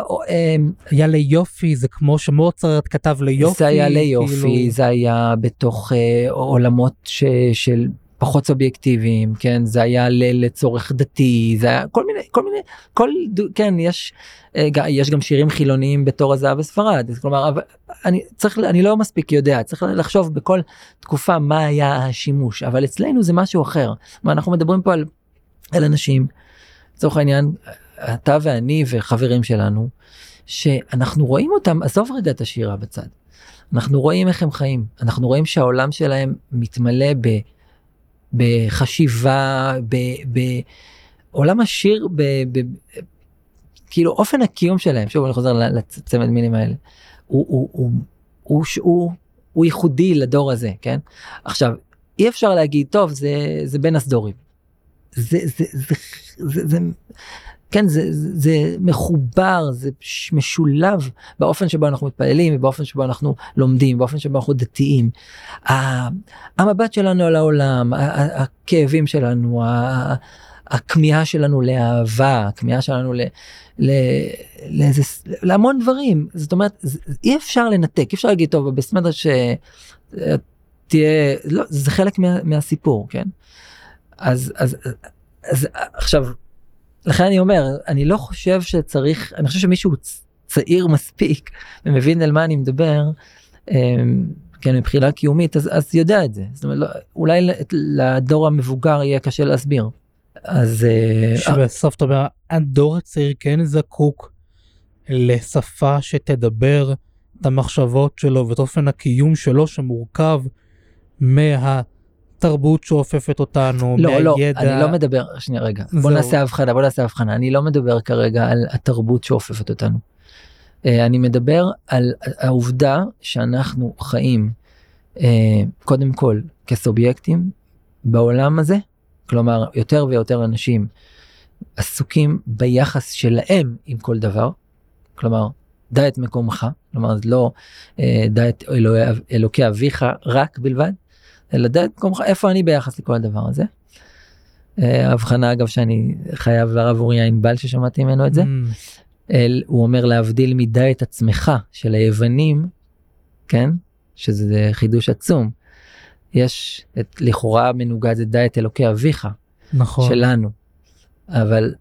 היה ליופי, זה כמו שמוצרט כתב ליופי. זה היה ליופי, כאילו... זה היה בתוך אה, עולמות ש, של פחות סובייקטיביים, כן? זה היה ל, לצורך דתי, זה היה כל מיני, כל מיני, כל, כן, יש, אה, יש גם שירים חילוניים בתור הזהב בספרד, כלומר, אבל, אני, צריך, אני לא מספיק יודע, צריך לחשוב בכל תקופה מה היה השימוש, אבל אצלנו זה משהו אחר, מה אנחנו מדברים פה על, על אנשים, לצורך העניין, אתה ואני וחברים שלנו, שאנחנו רואים אותם, עזוב רגע את השירה בצד, אנחנו רואים איך הם חיים, אנחנו רואים שהעולם שלהם מתמלא ב, בחשיבה, ב, ב, עולם השיר, ב, ב, כאילו אופן הקיום שלהם, שוב אני חוזר לצמד מילים האלה, הוא, הוא, הוא, הוא, הוא, הוא ייחודי לדור הזה, כן? עכשיו, אי אפשר להגיד, טוב, זה, זה בין הסדורים, זה, זה, זה, זה, זה, כן, זה, זה מחובר, זה משולב באופן שבו אנחנו מתפללים, באופן שבו אנחנו לומדים, באופן שבו אנחנו דתיים. המבט שלנו על העולם, הכאבים שלנו, הכמיהה שלנו לאהבה, הכמיהה שלנו ל, ל, לאיזה, להמון דברים. זאת אומרת, אי אפשר לנתק, אי אפשר להגיד, טוב, בסדר שתהיה, לא, זה חלק מה, מהסיפור, כן? אז, אז, אז, אז עכשיו, לכן אני אומר, אני לא חושב שצריך, אני חושב שמישהו צעיר מספיק, ומבין על מה אני מדבר, כן, מבחינה קיומית, אז, אז יודע את זה. זאת אומרת, לא, אולי לדור המבוגר יהיה קשה להסביר. אז... שבסוף אתה אומר, הדור הצעיר כן זקוק לשפה שתדבר את המחשבות שלו, ואת אופן הקיום שלו שמורכב מה... תרבות שאופפת אותנו, לא, מהידע... לא, לא, אני לא מדבר, שנייה רגע, בוא נעשה הבחנה, בוא נעשה הבחנה, אני לא מדבר כרגע על התרבות שאופפת אותנו. אני מדבר על העובדה שאנחנו חיים, קודם כל, כסובייקטים, בעולם הזה, כלומר, יותר ויותר אנשים עסוקים ביחס שלהם עם כל דבר, כלומר, דע את מקומך, כלומר, לא דע את אלוקי אביך רק בלבד, לדעת איפה אני ביחס לכל הדבר הזה. ההבחנה אגב שאני חייב לרב אוריה אינבל ששמעתי ממנו את זה. הוא אומר להבדיל מדי את עצמך של היוונים, כן? שזה חידוש עצום. יש את לכאורה מנוגד את די את אלוקי אביך שלנו. אבל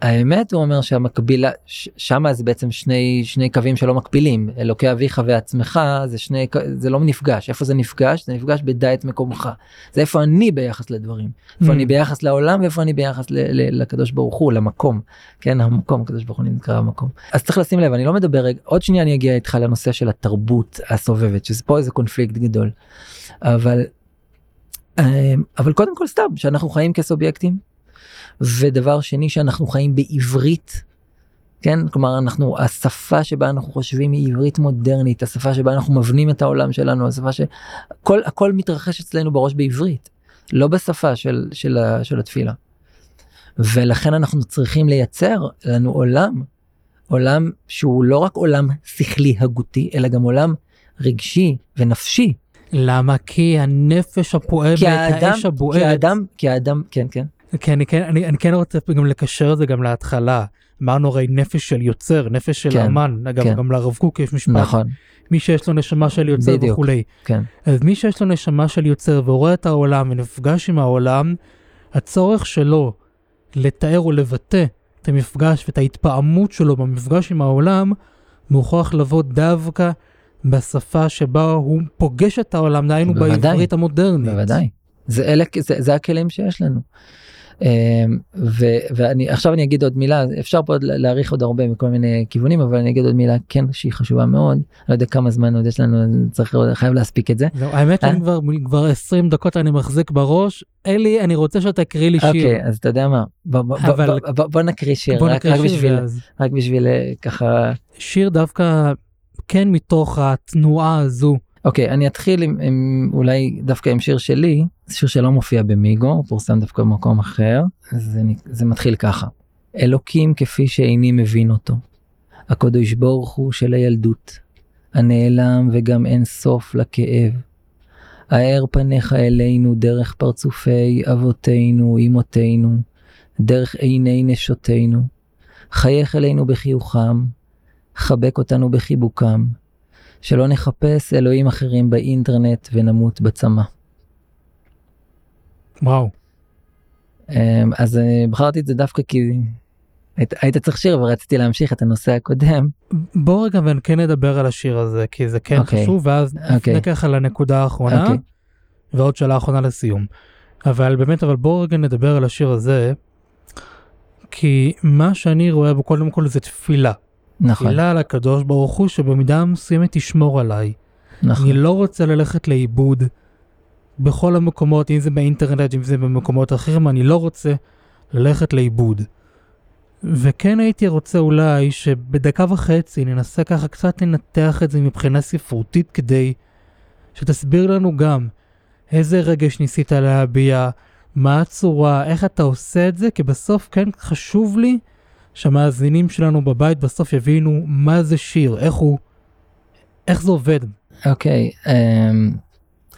האמת הוא אומר שהמקבילה, שמה זה בעצם שני, שני קווים שלא מקבילים, אלוקי אביך ועצמך, זה, שני, זה לא נפגש, איפה זה נפגש? זה נפגש בדי את מקומך, זה איפה אני ביחס לדברים, איפה mm. אני ביחס לעולם, ואיפה אני ביחס ל- ל- לקדוש ברוך הוא, למקום, כן, המקום, קדוש ברוך הוא נקרא המקום. אז צריך לשים לב, אני לא מדבר, עוד שנייה אני אגיע איתך לנושא של התרבות הסובבת, שזה פה איזה קונפליקט גדול, אבל, אבל קודם כל סתם, שאנחנו חיים כסובייקטים, ודבר שני שאנחנו חיים בעברית, כן? כלומר, אנחנו, השפה שבה אנחנו חושבים היא עברית מודרנית, השפה שבה אנחנו מבנים את העולם שלנו, השפה ש... הכל, הכל מתרחש אצלנו בראש בעברית, לא בשפה של, של, של התפילה. ולכן אנחנו צריכים לייצר לנו עולם, עולם שהוא לא רק עולם שכלי הגותי, אלא גם עולם רגשי ונפשי. למה? כי הנפש הפועמת, האש הבוערת. כי האדם, כי האדם, כן, כן. כי אני כן, אני, אני כן רוצה גם לקשר את זה גם להתחלה. אמרנו הרי נפש של יוצר, נפש של כן, אמן, אגב כן. גם לרב קוק יש משפט. נכון. מי שיש לו נשמה של יוצר בדיוק, וכולי. כן. אז מי שיש לו נשמה של יוצר ורואה את העולם ונפגש עם העולם, הצורך שלו לתאר ולבטא את המפגש ואת ההתפעמות שלו במפגש עם העולם, מוכרח לבוא דווקא בשפה שבה הוא פוגש את העולם, דהיינו בעברית המודרנית. בוודאי. זה, אלה, זה, זה הכלים שיש לנו. ו, ואני, עכשיו אני אגיד עוד מילה, אפשר פה להעריך עוד הרבה מכל מיני כיוונים, אבל אני אגיד עוד מילה, כן, שהיא חשובה מאוד, לא יודע כמה זמן עוד יש לנו, צריך, חייב להספיק את זה. האמת, אני כבר, כבר עשרים דקות אני מחזיק בראש, אלי, אני רוצה שאתה קריא לי שיר. אוקיי, אז אתה יודע מה, בוא נקריא שיר, רק בשביל ככה. שיר דווקא, כן, מתוך התנועה הזו. אוקיי, אני אתחיל עם, עם, אולי דווקא עם שיר שלי, שיר שלא מופיע במיגו, הוא פורסם דווקא במקום אחר, זה, זה מתחיל ככה. אלוקים כפי שאיני מבין אותו, הקדוש ברוך הוא של הילדות, הנעלם וגם אין סוף לכאב. האר פניך אלינו דרך פרצופי אבותינו, אמותינו, דרך עיני נשותינו, חייך אלינו בחיוכם, חבק אותנו בחיבוקם, שלא נחפש אלוהים אחרים באינטרנט ונמות בצמה. וואו. אז בחרתי את זה דווקא כי היית, היית צריך שיר ורציתי להמשיך את הנושא הקודם. בוא רגע ואני כן נדבר על השיר הזה, כי זה כן okay. חשוב, ואז okay. נקח על הנקודה האחרונה, okay. ועוד שאלה האחרונה לסיום. אבל באמת, אבל בוא רגע נדבר על השיר הזה, כי מה שאני רואה בו קודם כל זה תפילה. נכון. תפילה על הקדוש ברוך הוא שבמידה מסוימת תשמור עליי. נכון. אני לא רוצה ללכת לאיבוד בכל המקומות, אם זה באינטרנט, אם זה במקומות אחרים, אני לא רוצה ללכת לאיבוד. וכן הייתי רוצה אולי שבדקה וחצי ננסה ככה קצת לנתח את זה מבחינה ספרותית כדי שתסביר לנו גם איזה רגש ניסית להביע, מה הצורה, איך אתה עושה את זה, כי בסוף כן חשוב לי שהמאזינים שלנו בבית בסוף יבינו מה זה שיר, איך הוא, איך זה עובד. אוקיי,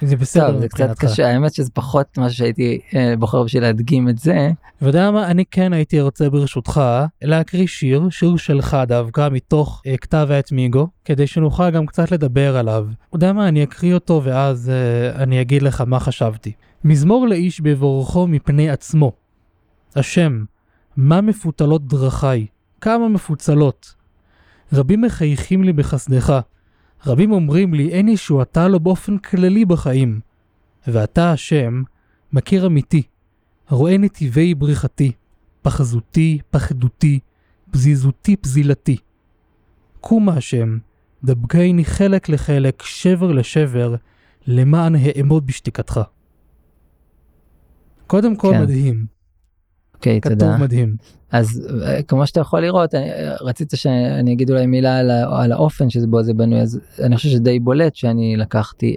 זה בסדר. זה קצת קשה, האמת שזה פחות מה שהייתי בוחר בשביל להדגים את זה. ודע מה, אני כן הייתי רוצה ברשותך להקריא שיר, שיר שלך דווקא מתוך כתב העת מיגו, כדי שנוכל גם קצת לדבר עליו. ודע מה, אני אקריא אותו ואז אני אגיד לך מה חשבתי. מזמור לאיש בבורכו מפני עצמו. השם, מה מפותלות דרכי, כמה מפוצלות. רבים מחייכים לי בחסדך, רבים אומרים לי אין ישועתה לו באופן כללי בחיים. ואתה השם, מכיר אמיתי, רואה נתיבי בריחתי, פחזותי, פחדותי, פזיזותי, פזילתי. קום השם, דבקני חלק לחלק, שבר לשבר, למען העמוד בשתיקתך. קודם כל כן. מדהים. אוקיי, okay, תודה. כתוב מדהים. אז כמו שאתה יכול לראות, אני, רצית שאני אגיד אולי מילה על, על האופן שבו זה בנוי, אז אני חושב שדי בולט שאני לקחתי...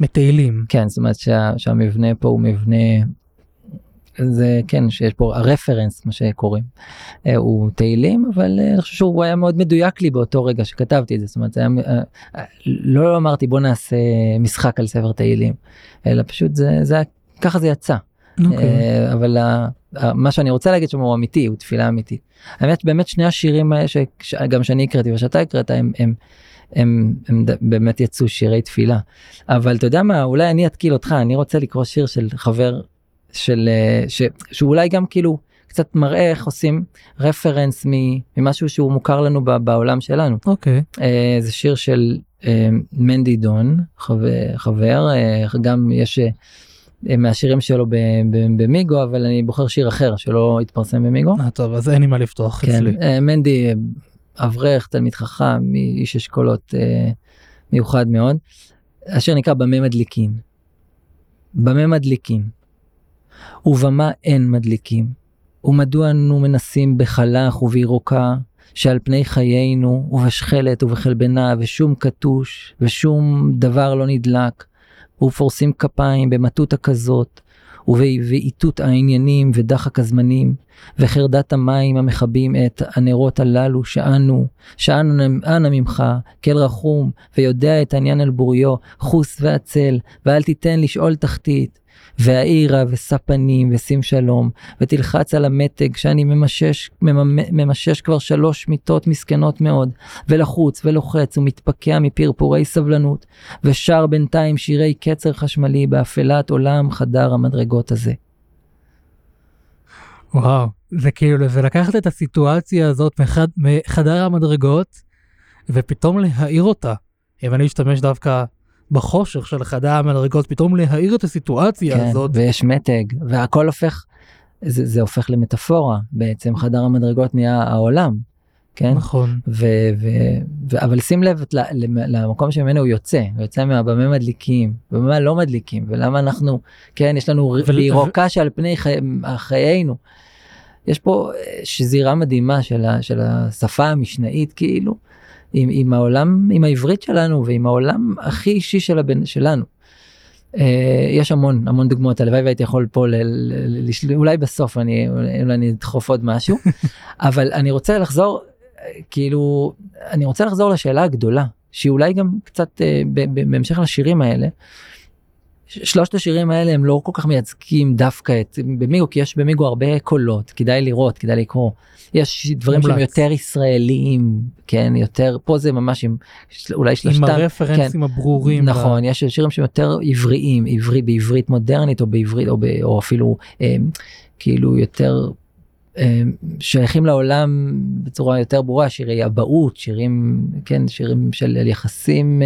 מטיילים. כן, זאת אומרת שה, שהמבנה פה הוא מבנה... זה כן, שיש פה הרפרנס, מה שקוראים, הוא תהילים, אבל אני חושב שהוא היה מאוד מדויק לי באותו רגע שכתבתי את זה, זאת אומרת, זה היה, לא אמרתי בוא נעשה משחק על ספר תהילים, אלא פשוט זה, זה היה, ככה זה יצא, okay. אבל מה שאני רוצה להגיד שם הוא אמיתי, הוא תפילה אמיתית. האמת, באמת שני השירים האלה, שגם שאני הקראתי ושאתה הקראת, הם... הם הם, הם באמת יצאו שירי תפילה, אבל אתה יודע מה, אולי אני אתקיל אותך, אני רוצה לקרוא שיר של חבר של, ש, שאולי גם כאילו קצת מראה איך עושים רפרנס ממשהו שהוא מוכר לנו בעולם שלנו. אוקיי. Okay. זה שיר של מנדי דון, חבר, חבר, גם יש מהשירים שלו במיגו, אבל אני בוחר שיר אחר שלא התפרסם במיגו. טוב, אז אין לי מה לפתוח אצלי. כן, מנדי... אברך, תלמיד חכם, איש אשכולות אה, מיוחד מאוד, אשר נקרא במה מדליקין. במה מדליקין. ובמה אין מדליקים. ומדוע אנו מנסים בחלך ובירוקה, שעל פני חיינו, ובשחלת ובחלבנה, ושום קטוש, ושום דבר לא נדלק, ופורסים כפיים במתות הכזאת, ובעיתות העניינים ודחק הזמנים, וחרדת המים המחבים את הנרות הללו שאנו, שאנו אנה ממך, כל רחום, ויודע את העניין על בוריו, חוס ועצל, ואל תיתן לשאול תחתית, והעירה וספנים ושים שלום, ותלחץ על המתג שאני ממשש, ממשש כבר שלוש מיטות מסכנות מאוד, ולחוץ ולוחץ ומתפקע מפרפורי סבלנות, ושר בינתיים שירי קצר חשמלי באפלת עולם חדר המדרגות הזה. וואו, זה כאילו, זה לקחת את הסיטואציה הזאת מחד, מחדר המדרגות, ופתאום להעיר אותה. אם אני אשתמש דווקא בחושך של חדר המדרגות, פתאום להעיר את הסיטואציה כן, הזאת. ויש מתג, והכל הופך, זה, זה הופך למטאפורה, בעצם חדר המדרגות נהיה העולם, כן? נכון. ו, ו, ו, אבל שים לב למקום שממנו הוא יוצא, הוא יוצא מהבמה מדליקים, במה לא מדליקים, ולמה אנחנו, כן, יש לנו ו... בירוקה שעל פני חי, חיינו, יש פה שזירה מדהימה של, ה, של השפה המשנאית כאילו, עם, עם העולם, עם העברית שלנו, ועם העולם הכי אישי של הבן, שלנו. אה, יש המון, המון דוגמאות, הלוואי והייתי יכול פה, ל, ל, ל, ל, אולי בסוף אני, אולי אני אדחוף עוד משהו, אבל אני רוצה לחזור, כאילו, אני רוצה לחזור לשאלה הגדולה, שאולי גם קצת, אה, בהמשך לשירים האלה, שלושת השירים האלה הם לא כל כך מייצגים דווקא את, במיגו, כי יש במיגו הרבה קולות, כדאי לראות, כדאי לקרוא. יש דברים שהם יותר ישראליים, כן, יותר, פה זה ממש עם, אולי שלושתם. עם הרפרנסים הברורים. נכון, יש שירים שהם יותר עבריים, עברי, בעברית מודרנית, או בעברית, או אפילו, כאילו יותר, שייכים לעולם בצורה יותר ברורה, שירי הבאות, שירים, כן, שירים של יחסים,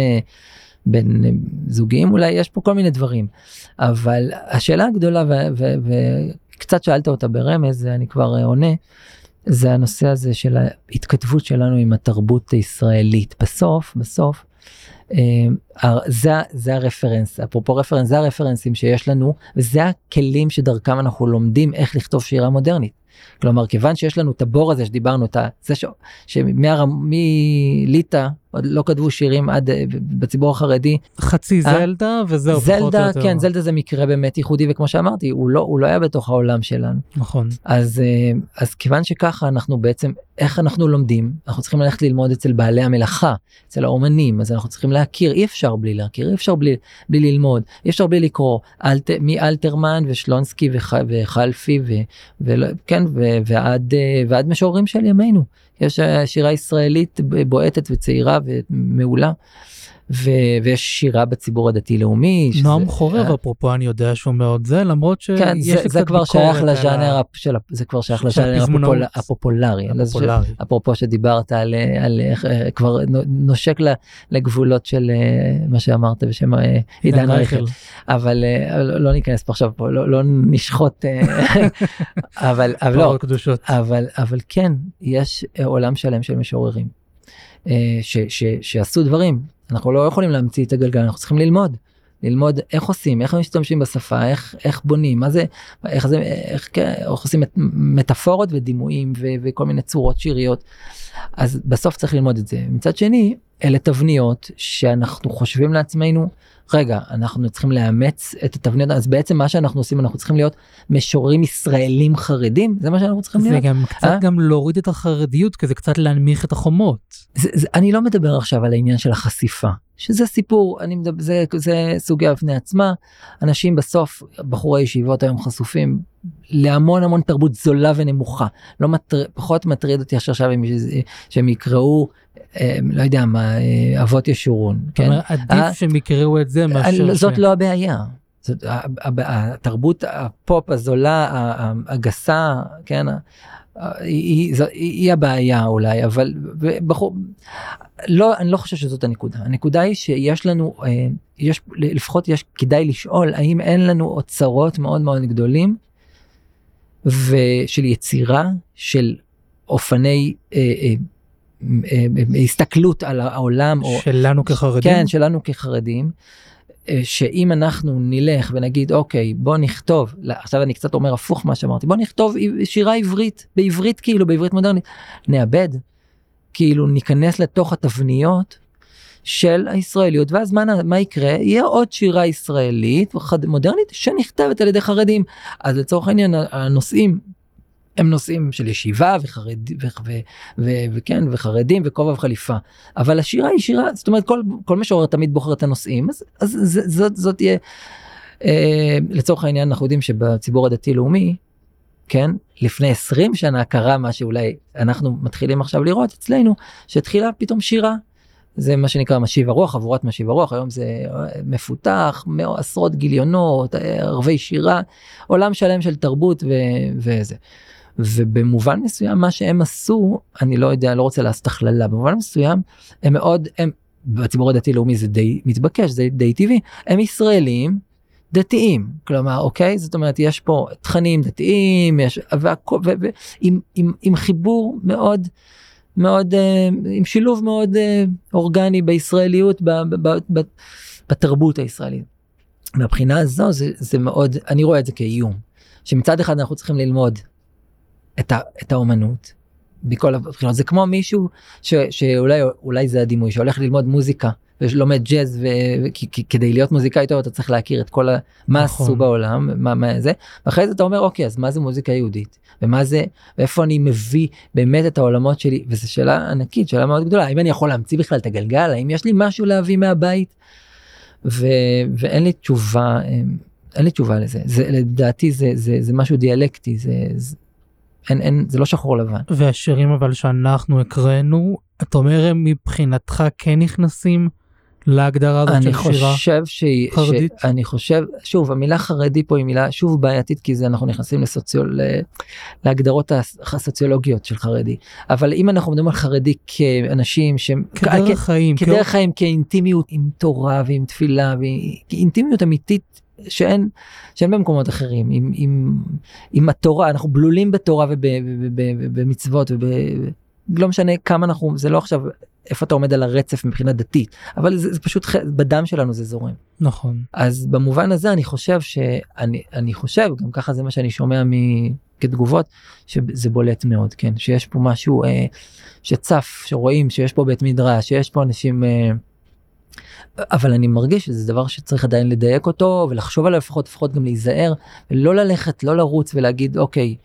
בין זוגים, אולי יש פה כל מיני דברים, אבל השאלה הגדולה, וקצת שאלת אותה ברמז, אני כבר עונה, זה הנושא הזה של ההתכתבות שלנו עם התרבות הישראלית. בסוף, בסוף, זה הרפרנס, אפרופו רפרנס, זה הרפרנסים שיש לנו, וזה הכלים שדרכם אנחנו לומדים איך לכתוב שירה מודרנית. כלומר, כיוון שיש לנו את הבור הזה שדיברנו, זה שמליטה עוד לא כתבו שירים עד בציבור החרדי. חצי זלדה וזהו. זלדה, כן, זלדה זה מקרה באמת ייחודי, וכמו שאמרתי, הוא לא היה בתוך העולם שלנו. נכון. אז כיוון שככה אנחנו בעצם, איך אנחנו לומדים? אנחנו צריכים ללכת ללמוד אצל בעלי המלאכה, אצל האומנים, אז אנחנו צריכים להכיר, אי אפשר בלי להכיר, אי אפשר בלי ללמוד, אי אפשר בלי לקרוא, מאלתרמן ושלונסקי וחלפי וכן, ועד, ועד משוררים של ימינו. יש שירה ישראלית בועטת וצעירה ומעולה, ויש שירה בציבור הדתי-לאומי. נועם חורב, אפרופו, אני יודע שהוא מאוד זה, למרות שיש קצת ביקורת. זה כבר שייך לז'אנר הפופולרי. אפרופו שדיברת על, כבר נושק לגבולות של מה שאמרת בשם עידן ריחל. אבל לא ניכנס פה עכשיו, לא נשחוט. אבל לא. אבל כן, יש עולם שלם של משוררים שעשו דברים. אנחנו לא יכולים להמציא את הגלגל, אנחנו צריכים ללמוד, ללמוד איך עושים, איך משתמשים בשפה, איך, איך בונים, מה זה, איך זה, איך, איך עושים מטאפורות ודימויים ו, וכל מיני צורות שיריות. אז בסוף צריך ללמוד את זה. מצד שני, אלה תבניות שאנחנו חושבים לעצמנו, רגע, אנחנו צריכים לאמץ את התבניות, אז בעצם מה שאנחנו עושים, אנחנו צריכים להיות משוררים ישראלים חרדים, זה מה שאנחנו צריכים להיות. זה גם קצת גם להוריד את החרדיות, כי זה קצת להנמיך את החומות. אני לא מדבר עכשיו על העניין של החשיפה, שזה סיפור, זה סוגיה בפני עצמה, אנשים בסוף, בחורי ישיבות היום חשופים, להמון המון תרבות זולה ונמוכה, פחות מטריד אותי עכשיו שהם יקראו, לא יודע מה, אבות ישורון. עדיף שהם יקראו את זה. זאת לא הבעיה. התרבות הפופ הזולה, הגסה, כן, היא הבעיה אולי, אבל אני לא חושב שזאת הנקודה. הנקודה היא שיש לנו, לפחות כדאי לשאול, האם אין לנו אוצרות מאוד מאוד גדולים, של יצירה, של אופני הסתכלות על העולם שלנו כחרדים. כן, שלנו כחרדים, שאם אנחנו נלך ונגיד, אוקיי, בוא נכתוב, עכשיו אני קצת אומר הפוך מה שאמרתי, בוא נכתוב שירה עברית, בעברית כאילו, בעברית מודרנית, נאבד, כאילו ניכנס לתוך התבניות של הישראליות, ואז מה יקרה? יהיה עוד שירה ישראלית מודרנית שנכתבת על ידי חרדים. אז לצורך העניין, הנושאים, הם נושאים של ישיבה וחרדים, וכן, וחרדים וכובע וחליפה. אבל השירה היא שירה, זאת אומרת, כל משורר תמיד בוחר את הנושאים, אז זאת תהיה, לצורך העניין, אנחנו יודעים שבציבור הדתי-לאומי, כן, לפני עשרים שנה קרה מה שאולי אנחנו מתחילים עכשיו לראות אצלנו, שהתחילה פתאום שירה, זה מה שנקרא משיב הרוח, עבורת משיב הרוח, היום זה מפותח, עשרות גיליונות, ערבי שירה, עולם שלם של תרבות וזה. ובמובן מסוים, מה שהם עשו, אני לא יודע, לא רוצה לעשות הכללה, במובן מסוים, הם מאוד, הם, בציבור הדתי-לאומי זה די מתבקש, זה די טבעי, הם ישראלים דתיים, כלומר, אוקיי? זאת אומרת, יש פה תכנים דתיים, יש, והכל, ו, ו, עם, עם, עם חיבור מאוד, מאוד, עם שילוב מאוד אורגני בישראליות, בתרבות הישראלית. מהבחינה הזו, זה, זה מאוד, אני רואה את זה כאיום, שמצד אחד אנחנו צריכים ללמוד את, ה, את האומנות, בכל הבחינות. זה כמו מישהו ש, שאולי, אולי זה הדימוי, שהולך ללמוד מוזיקה, ולומד ג'אז, ו, כי, כי, כדי להיות מוזיקאי טוב, אתה צריך להכיר את כל ה, מה נכון. עשו בעולם, מה, מה זה. ואחרי זה אתה אומר, אוקיי, אז מה זה מוזיקה יהודית? ומה זה, ואיפה אני מביא באמת את העולמות שלי? וזו שאלה ענקית, שאלה מאוד גדולה. האם אני יכול להמציא בכלל את הגלגל? האם יש לי משהו להביא מהבית? ו, ואין לי תשובה, אין לי תשובה לזה. זה, לדעתי זה, זה, זה משהו דיאלקטי, זה, זה, אין, אין, זה לא שחור לבן. והשירים אבל שאנחנו הקראנו, אתה אומר, מבחינתך כן נכנסים להגדרה הזאת של שירה חרדית? אני חושב, שוב, המילה חרדי פה היא מילה שוב בעייתית, כי זה אנחנו נכנסים להגדרות הסוציולוגיות של חרדי. אבל אם אנחנו מדברים על חרדי כאנשים שהם... כדרך חיים. כדרך חיים, כאינטימיות עם תורה ועם תפילה, כאינטימיות אמיתית שאין במקומות אחרים, עם התורה, אנחנו בלולים בתורה ובמצוות וב... לא משנה כמה אנחנו, זה לא עכשיו איפה אתה עומד על הרצף מבחינה דתית, אבל זה, זה פשוט בדם שלנו זה זורם. נכון. אז במובן הזה אני חושב שאני, אני חושב, גם ככה זה מה שאני שומע מ, כתגובות, שזה בולט מאוד, כן? שיש פה משהו אה, שצף, שרואים, שיש פה בית מדרש, שיש פה אנשים, אה, אבל אני מרגיש שזה דבר שצריך עדיין לדייק אותו, ולחשוב עליו לפחות, לפחות גם להיזהר, ולא ללכת, לא לרוץ ולהגיד, אוקיי,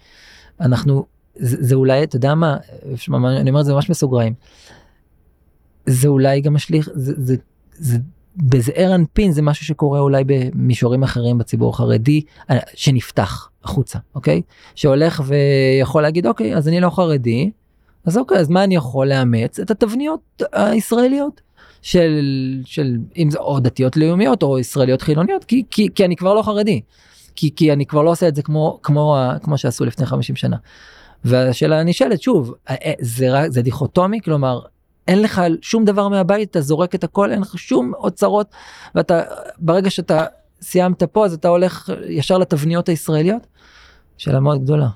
אנחנו... זה, זה אולי, אתה יודע מה, אני אומר את זה ממש בסוגריים, זה אולי גם משליך, זה, זה, זה, בזעיר אנפין, זה משהו שקורה אולי במישורים אחרים בציבור החרדי, שנפתח החוצה, אוקיי? שהולך ויכול להגיד, אוקיי, אז אני לא חרדי, אז אוקיי, אז מה אני יכול לאמץ? את התבניות הישראליות. של, של, אם זה, או דתיות לאומיות, או ישראליות חילוניות, כי, כי, כי אני כבר לא חרדי. כי, כי אני כבר לא עושה את זה כמו, כמו, כמו שעשו לפני חמישים שנה. והשאלה נשאלת, שוב, זה, זה דיכוטומי, כלומר, אין לך שום דבר מהבית, אתה זורק את הכל, אין לך שום אוצרות, ואתה, ברגע שאתה סיימת פה, אז אתה הולך ישר לתבניות הישראליות, שאלה מאוד גדולה.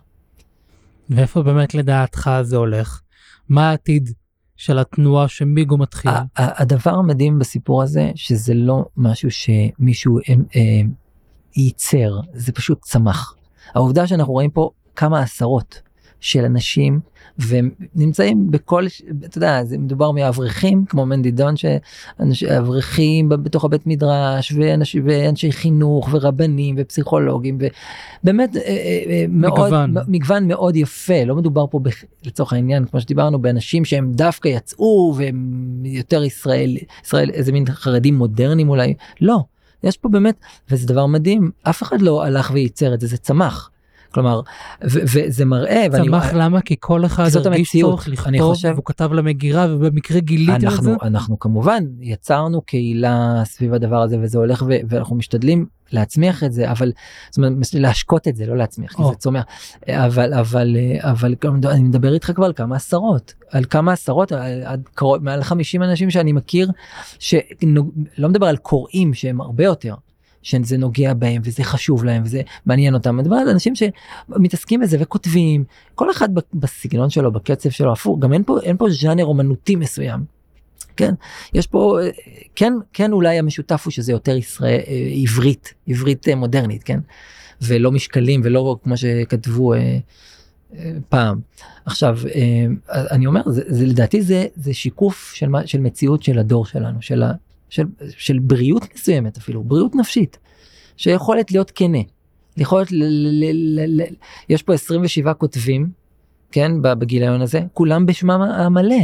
ואיפה באמת לדעתך זה הולך? מה העתיד של התנועה שמיגו מתחיל? הדבר המדהים בסיפור הזה, שזה לא משהו שמישהו ייצר, זה פשוט צמח. העובדה שאנחנו רואים פה כמה עשרות של אנשים, והם נמצאים בכל, אתה יודע, זה מדובר מאברכים, כמו מנדידון, שאברכים בתוך הבית מדרש, ואנשי, ואנשי חינוך, ורבנים, ופסיכולוגים, ובאמת, מגוון. מאוד, מגוון מאוד יפה, לא מדובר פה, לצורך העניין, כמו שדיברנו, באנשים שהם דווקא יצאו, והם יותר ישראל, ישראל איזה מין חרדים מודרניים אולי, לא, יש פה באמת, וזה דבר מדהים, אף אחד לא הלך וייצר את זה, זה צמח. כלומר, וזה מראה, צמח למה? כי כל אחד הרגיש צורך לכתוב, והוא כתב למגירה, ובמקרה גיליתם את זה? אנחנו כמובן יצרנו קהילה סביב הדבר הזה, וזה הולך, ואנחנו משתדלים להצמיח את זה, אבל, זאת אומרת, להשקות את זה, לא להצמיח, כי זה צומח, אבל, אבל, אבל, אני מדבר איתך כבר על כמה עשרות, על כמה עשרות, מעל חמישים אנשים שאני מכיר, שלא מדבר על קוראים שהם הרבה יותר, שזה נוגע בהם, וזה חשוב להם, וזה מעניין אותם. מדבר על אנשים שמתעסקים בזה וכותבים, כל אחד בסגנון שלו, בקצב שלו, אפור, גם אין פה, אין פה ז'אנר אומנותי מסוים. כן, יש פה, כן, כן, אולי המשותף הוא שזה יותר ישראל, עברית, עברית מודרנית, כן? ולא משקלים, ולא כמו שכתבו פעם. עכשיו, אני אומר, זה, זה, לדעתי זה, זה שיקוף של, של מציאות של הדור שלנו, של ה... של, של בריאות מסוימת אפילו, בריאות נפשית, שיכולת להיות כנה, יכולת, ל, ל, ל, ל, יש פה עשרים ושבעה כותבים, כן, בגיליון הזה, כולם בשמם המלא,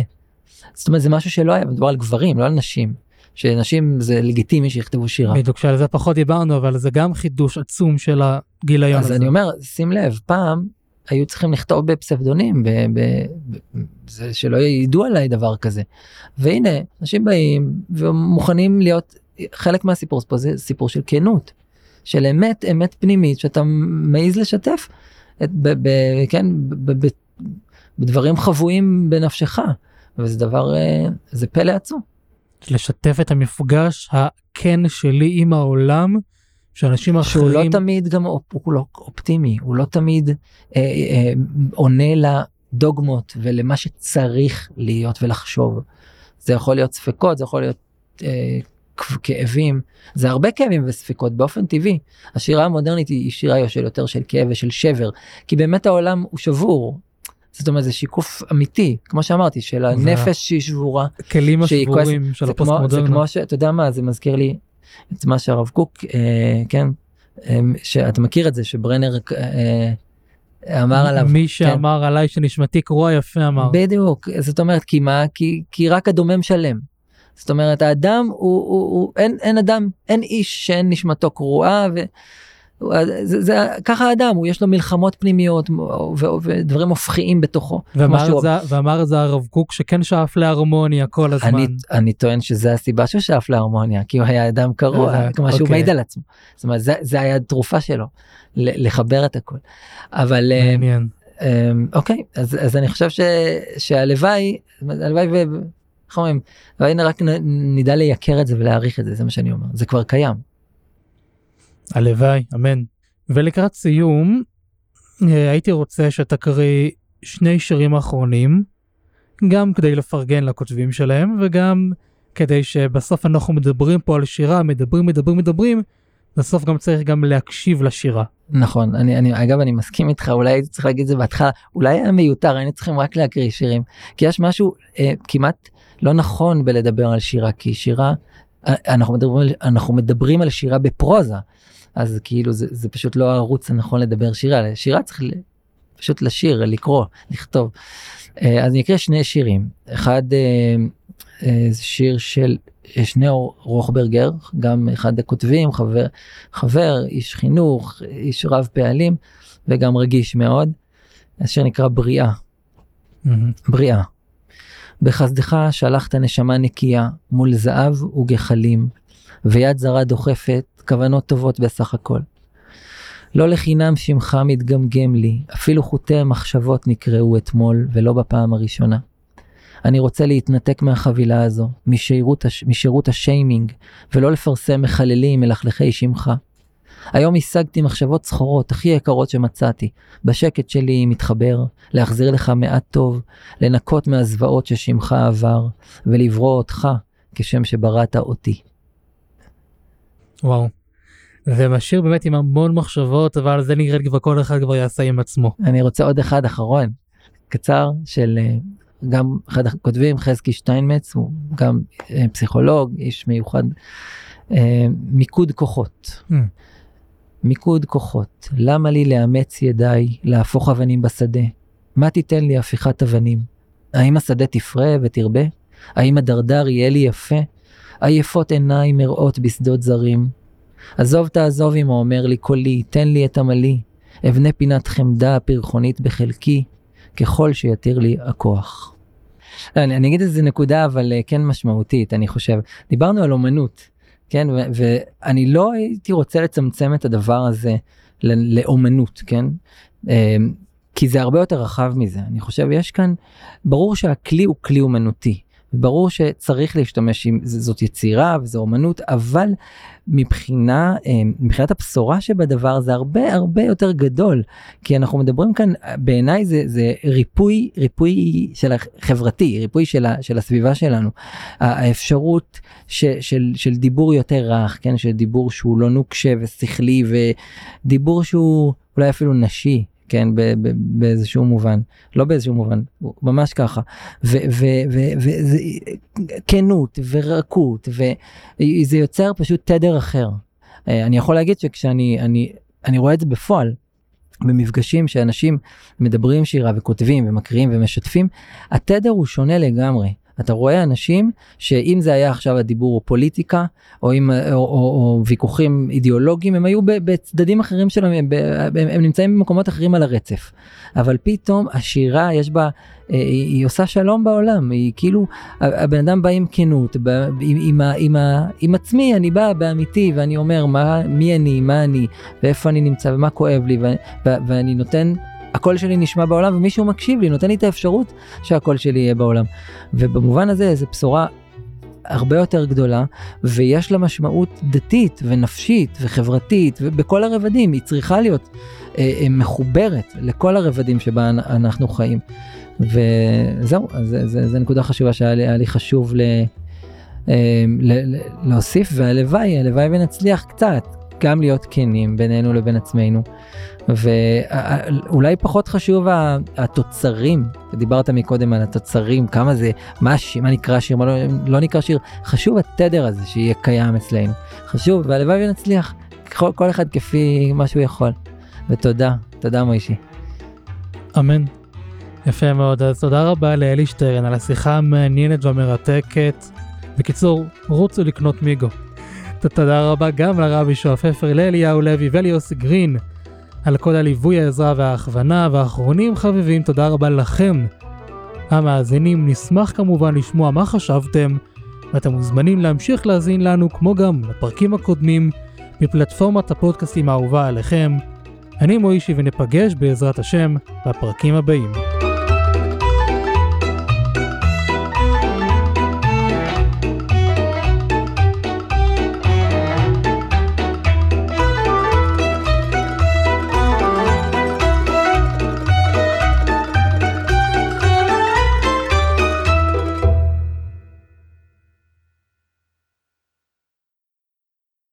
זאת אומרת, זה משהו שלא היה, מדובר על גברים, לא על נשים, שנשים זה לגיטימי שיכתבו שירה. בדיוק, שעל זה פחות דיברנו, אבל זה גם חידוש עצום של הגיליון הזה. אז אני אומר, שים לב, פעם, היו צריכים לכתוב בפספדונים, ב, ב, ב, זה שלא ידעו עליי דבר כזה. והנה, אנשים באים ומוכנים להיות, חלק מהסיפור פה זה סיפור של כנות, של אמת, אמת פנימית, שאתה מעיז לשתף, את, ב, ב, כן, ב, ב, ב, בדברים חבויים בנפשך, וזה דבר, זה פלא עצום. לשתף את המפגש הכן שלי עם העולם, שאנשים אחרים... שהוא לא תמיד גם הוא לא אופטימי, הוא לא תמיד אה, אה, עונה לדוגמות ולמה שצריך להיות ולחשוב. זה יכול להיות ספקות, זה יכול להיות אה, כאבים, זה הרבה כאבים וספקות באופן טבעי. השירה המודרנית היא שירה יותר של כאב ושל שבר, כי באמת העולם הוא שבור. זאת אומרת, זה שיקוף אמיתי, כמו שאמרתי, של הנפש שהיא שבורה. כלים השבורים של הפוסט-מודרנה. זה כמו ש... אתה יודע מה, זה מזכיר לי... את מה שהרב קוק, אה, כן, אה, שאת מכיר את זה, שברנר אה, אמר עליו. מי שאמר כן. עליי שנשמתי קרוע יפה אמר. בדיוק, זאת אומרת, כי מה? כי, כי רק הדומם שלם. זאת אומרת, האדם הוא, הוא, הוא אין, אין אדם, אין איש שאין נשמתו קרועה, ו... זה, זה, ככה האדם, הוא יש לו מלחמות פנימיות ודברים הופכיים בתוכו. ואמר זה, ואמר זה הרב קוק שכן שאף להרמוניה כל הזמן. אני, אני טוען שזה הסיבה שהוא שאף להרמוניה, כי הוא היה אדם קרוע, כמו שהוא מעיד על עצמו. זאת אומרת, זה, זה היה התרופה שלו, לחבר את הכל. אבל, מעניין. אוקיי, אז, אז אני חושב ש, שהלוואי, הלוואי ו... איך אומרים, הלוואי רק נדע לייקר את זה ולהעריך את זה, זה מה שאני אומר. זה כבר קיים. הלוואי, אמן. ולקראת סיום, הייתי רוצה שתקריא שני שירים אחרונים, גם כדי לפרגן לכותבים שלהם, וגם כדי שבסוף אנחנו מדברים פה על שירה, מדברים, מדברים, מדברים, בסוף גם צריך גם להקשיב לשירה. נכון, אני, אני, אגב, אני מסכים איתך, אולי הייתי צריך להגיד את זה בהתחלה, אולי היה מיותר, היינו צריכים רק להקריא שירים, כי יש משהו אה, כמעט לא נכון בלדבר על שירה, כי שירה, אנחנו מדברים, אנחנו מדברים על שירה בפרוזה, אז כאילו זה, זה פשוט לא הערוץ הנכון לדבר שירה, שירה צריך פשוט לשיר, לקרוא, לכתוב. אז אני אקריא שני שירים, אחד זה שיר של ישניאור רוחברגר, גם אחד הכותבים, חבר, חבר, איש חינוך, איש רב פעלים, וגם רגיש מאוד, השיר נקרא בריאה, mm-hmm. בריאה. בחסדך שלחת נשמה נקייה מול זהב וגחלים, ויד זרה דוחפת כוונות טובות בסך הכל. לא לחינם שמך מתגמגם לי, אפילו חוטי מחשבות נקראו אתמול ולא בפעם הראשונה. אני רוצה להתנתק מהחבילה הזו, משירות, הש... משירות השיימינג, ולא לפרסם מחללים מלכלכי שמך. היום השגתי מחשבות סחורות הכי יקרות שמצאתי, בשקט שלי מתחבר, להחזיר לך מעט טוב, לנקות מהזוועות ששמך עבר, ולברוא אותך כשם שבראת אותי. וואו, זה משאיר באמת עם המון מחשבות, אבל זה נראה כבר כל אחד כבר יעשה עם עצמו. אני רוצה עוד אחד אחרון, קצר, של... גם אחד הכותבים, חזקי שטיינמץ, הוא גם פסיכולוג, איש מיוחד, מיקוד כוחות. Mm. מיקוד כוחות. למה לי לאמץ ידיי, להפוך אבנים בשדה? מה תיתן לי הפיכת אבנים? האם השדה תפרה ותרבה? האם הדרדר יהיה לי יפה? עייפות עיניי מראות בשדות זרים. עזוב תעזוב אם הוא אומר לי קולי, תן לי את עמלי, אבנה פינת חמדה הפרחונית בחלקי, ככל שיתיר לי הכוח. אני, אני אגיד איזה נקודה, אבל כן משמעותית, אני חושב. דיברנו על אומנות, כן? ו- ואני לא הייתי רוצה לצמצם את הדבר הזה ל- לאומנות, כן? כי זה הרבה יותר רחב מזה. אני חושב, יש כאן, ברור שהכלי הוא כלי אומנותי. ברור שצריך להשתמש עם זאת יצירה וזו אומנות, אבל מבחינה, מבחינת הבשורה שבדבר זה הרבה הרבה יותר גדול, כי אנחנו מדברים כאן, בעיניי זה, זה ריפוי, ריפוי של החברתי, ריפוי של, של הסביבה שלנו, האפשרות ש, של, של דיבור יותר רך, כן? של דיבור שהוא לא נוקשה ושכלי, ודיבור שהוא אולי אפילו נשי, כן, באיזשהו מובן, לא באיזשהו מובן, ממש ככה, וכנות ורקות, וזה יוצר פשוט תדר אחר. אני יכול להגיד שכשאני אני, אני רואה את זה בפועל, במפגשים שאנשים מדברים שירה וכותבים ומקריאים ומשתפים, התדר הוא שונה לגמרי. אתה רואה אנשים שאם זה היה עכשיו הדיבור או פוליטיקה, או, אם, או, או, או ויכוחים אידיאולוגיים, הם היו בצדדים אחרים שלהם, הם, הם, הם נמצאים במקומות אחרים על הרצף. אבל פתאום השירה יש בה, היא עושה שלום בעולם, היא כאילו, הבן אדם בא עם כנות, בא, עם, עם, עם, עם עצמי, אני בא באמיתי, ואני אומר מה, מי אני, מה אני, ואיפה אני נמצא, ומה כואב לי, ואני, ואני נותן... הקול שלי נשמע בעולם, ומישהו מקשיב לי, נותן לי את האפשרות שהקול שלי יהיה בעולם. ובמובן הזה, זו בשורה הרבה יותר גדולה, ויש לה משמעות דתית ונפשית וחברתית, ובכל הרבדים, היא צריכה להיות אה, מחוברת לכל הרבדים שבה אנחנו חיים. וזהו, זו נקודה חשובה שהיה לי חשוב ל, אה, ל, להוסיף, והלוואי, הלוואי ונצליח קצת, גם להיות כנים בינינו לבין עצמנו, ואולי פחות חשוב התוצרים, דיברת מקודם על התוצרים, כמה זה, מה, מה נקרא שיר, מה לא, לא נקרא שיר, חשוב התדר הזה שיהיה קיים אצלנו, חשוב, והלוואי ונצליח, כל, כל אחד כפי מה שהוא יכול, ותודה, תודה מוישי. אמן. יפה מאוד, אז תודה רבה לאלי שטרן על השיחה המעניינת והמרתקת, בקיצור, רוצו לקנות מיגו. תודה רבה גם לרבי שואף אפר, לאליהו לוי וליוס גרין על כל הליווי, העזרה וההכוונה, ואחרונים חביבים תודה רבה לכם המאזינים. נשמח כמובן לשמוע מה חשבתם, ואתם מוזמנים להמשיך להזין לנו כמו גם לפרקים הקודמים מפלטפורמת הפודקאסטים האהובה עליכם. אני מוישי, ונפגש בעזרת השם בפרקים הבאים.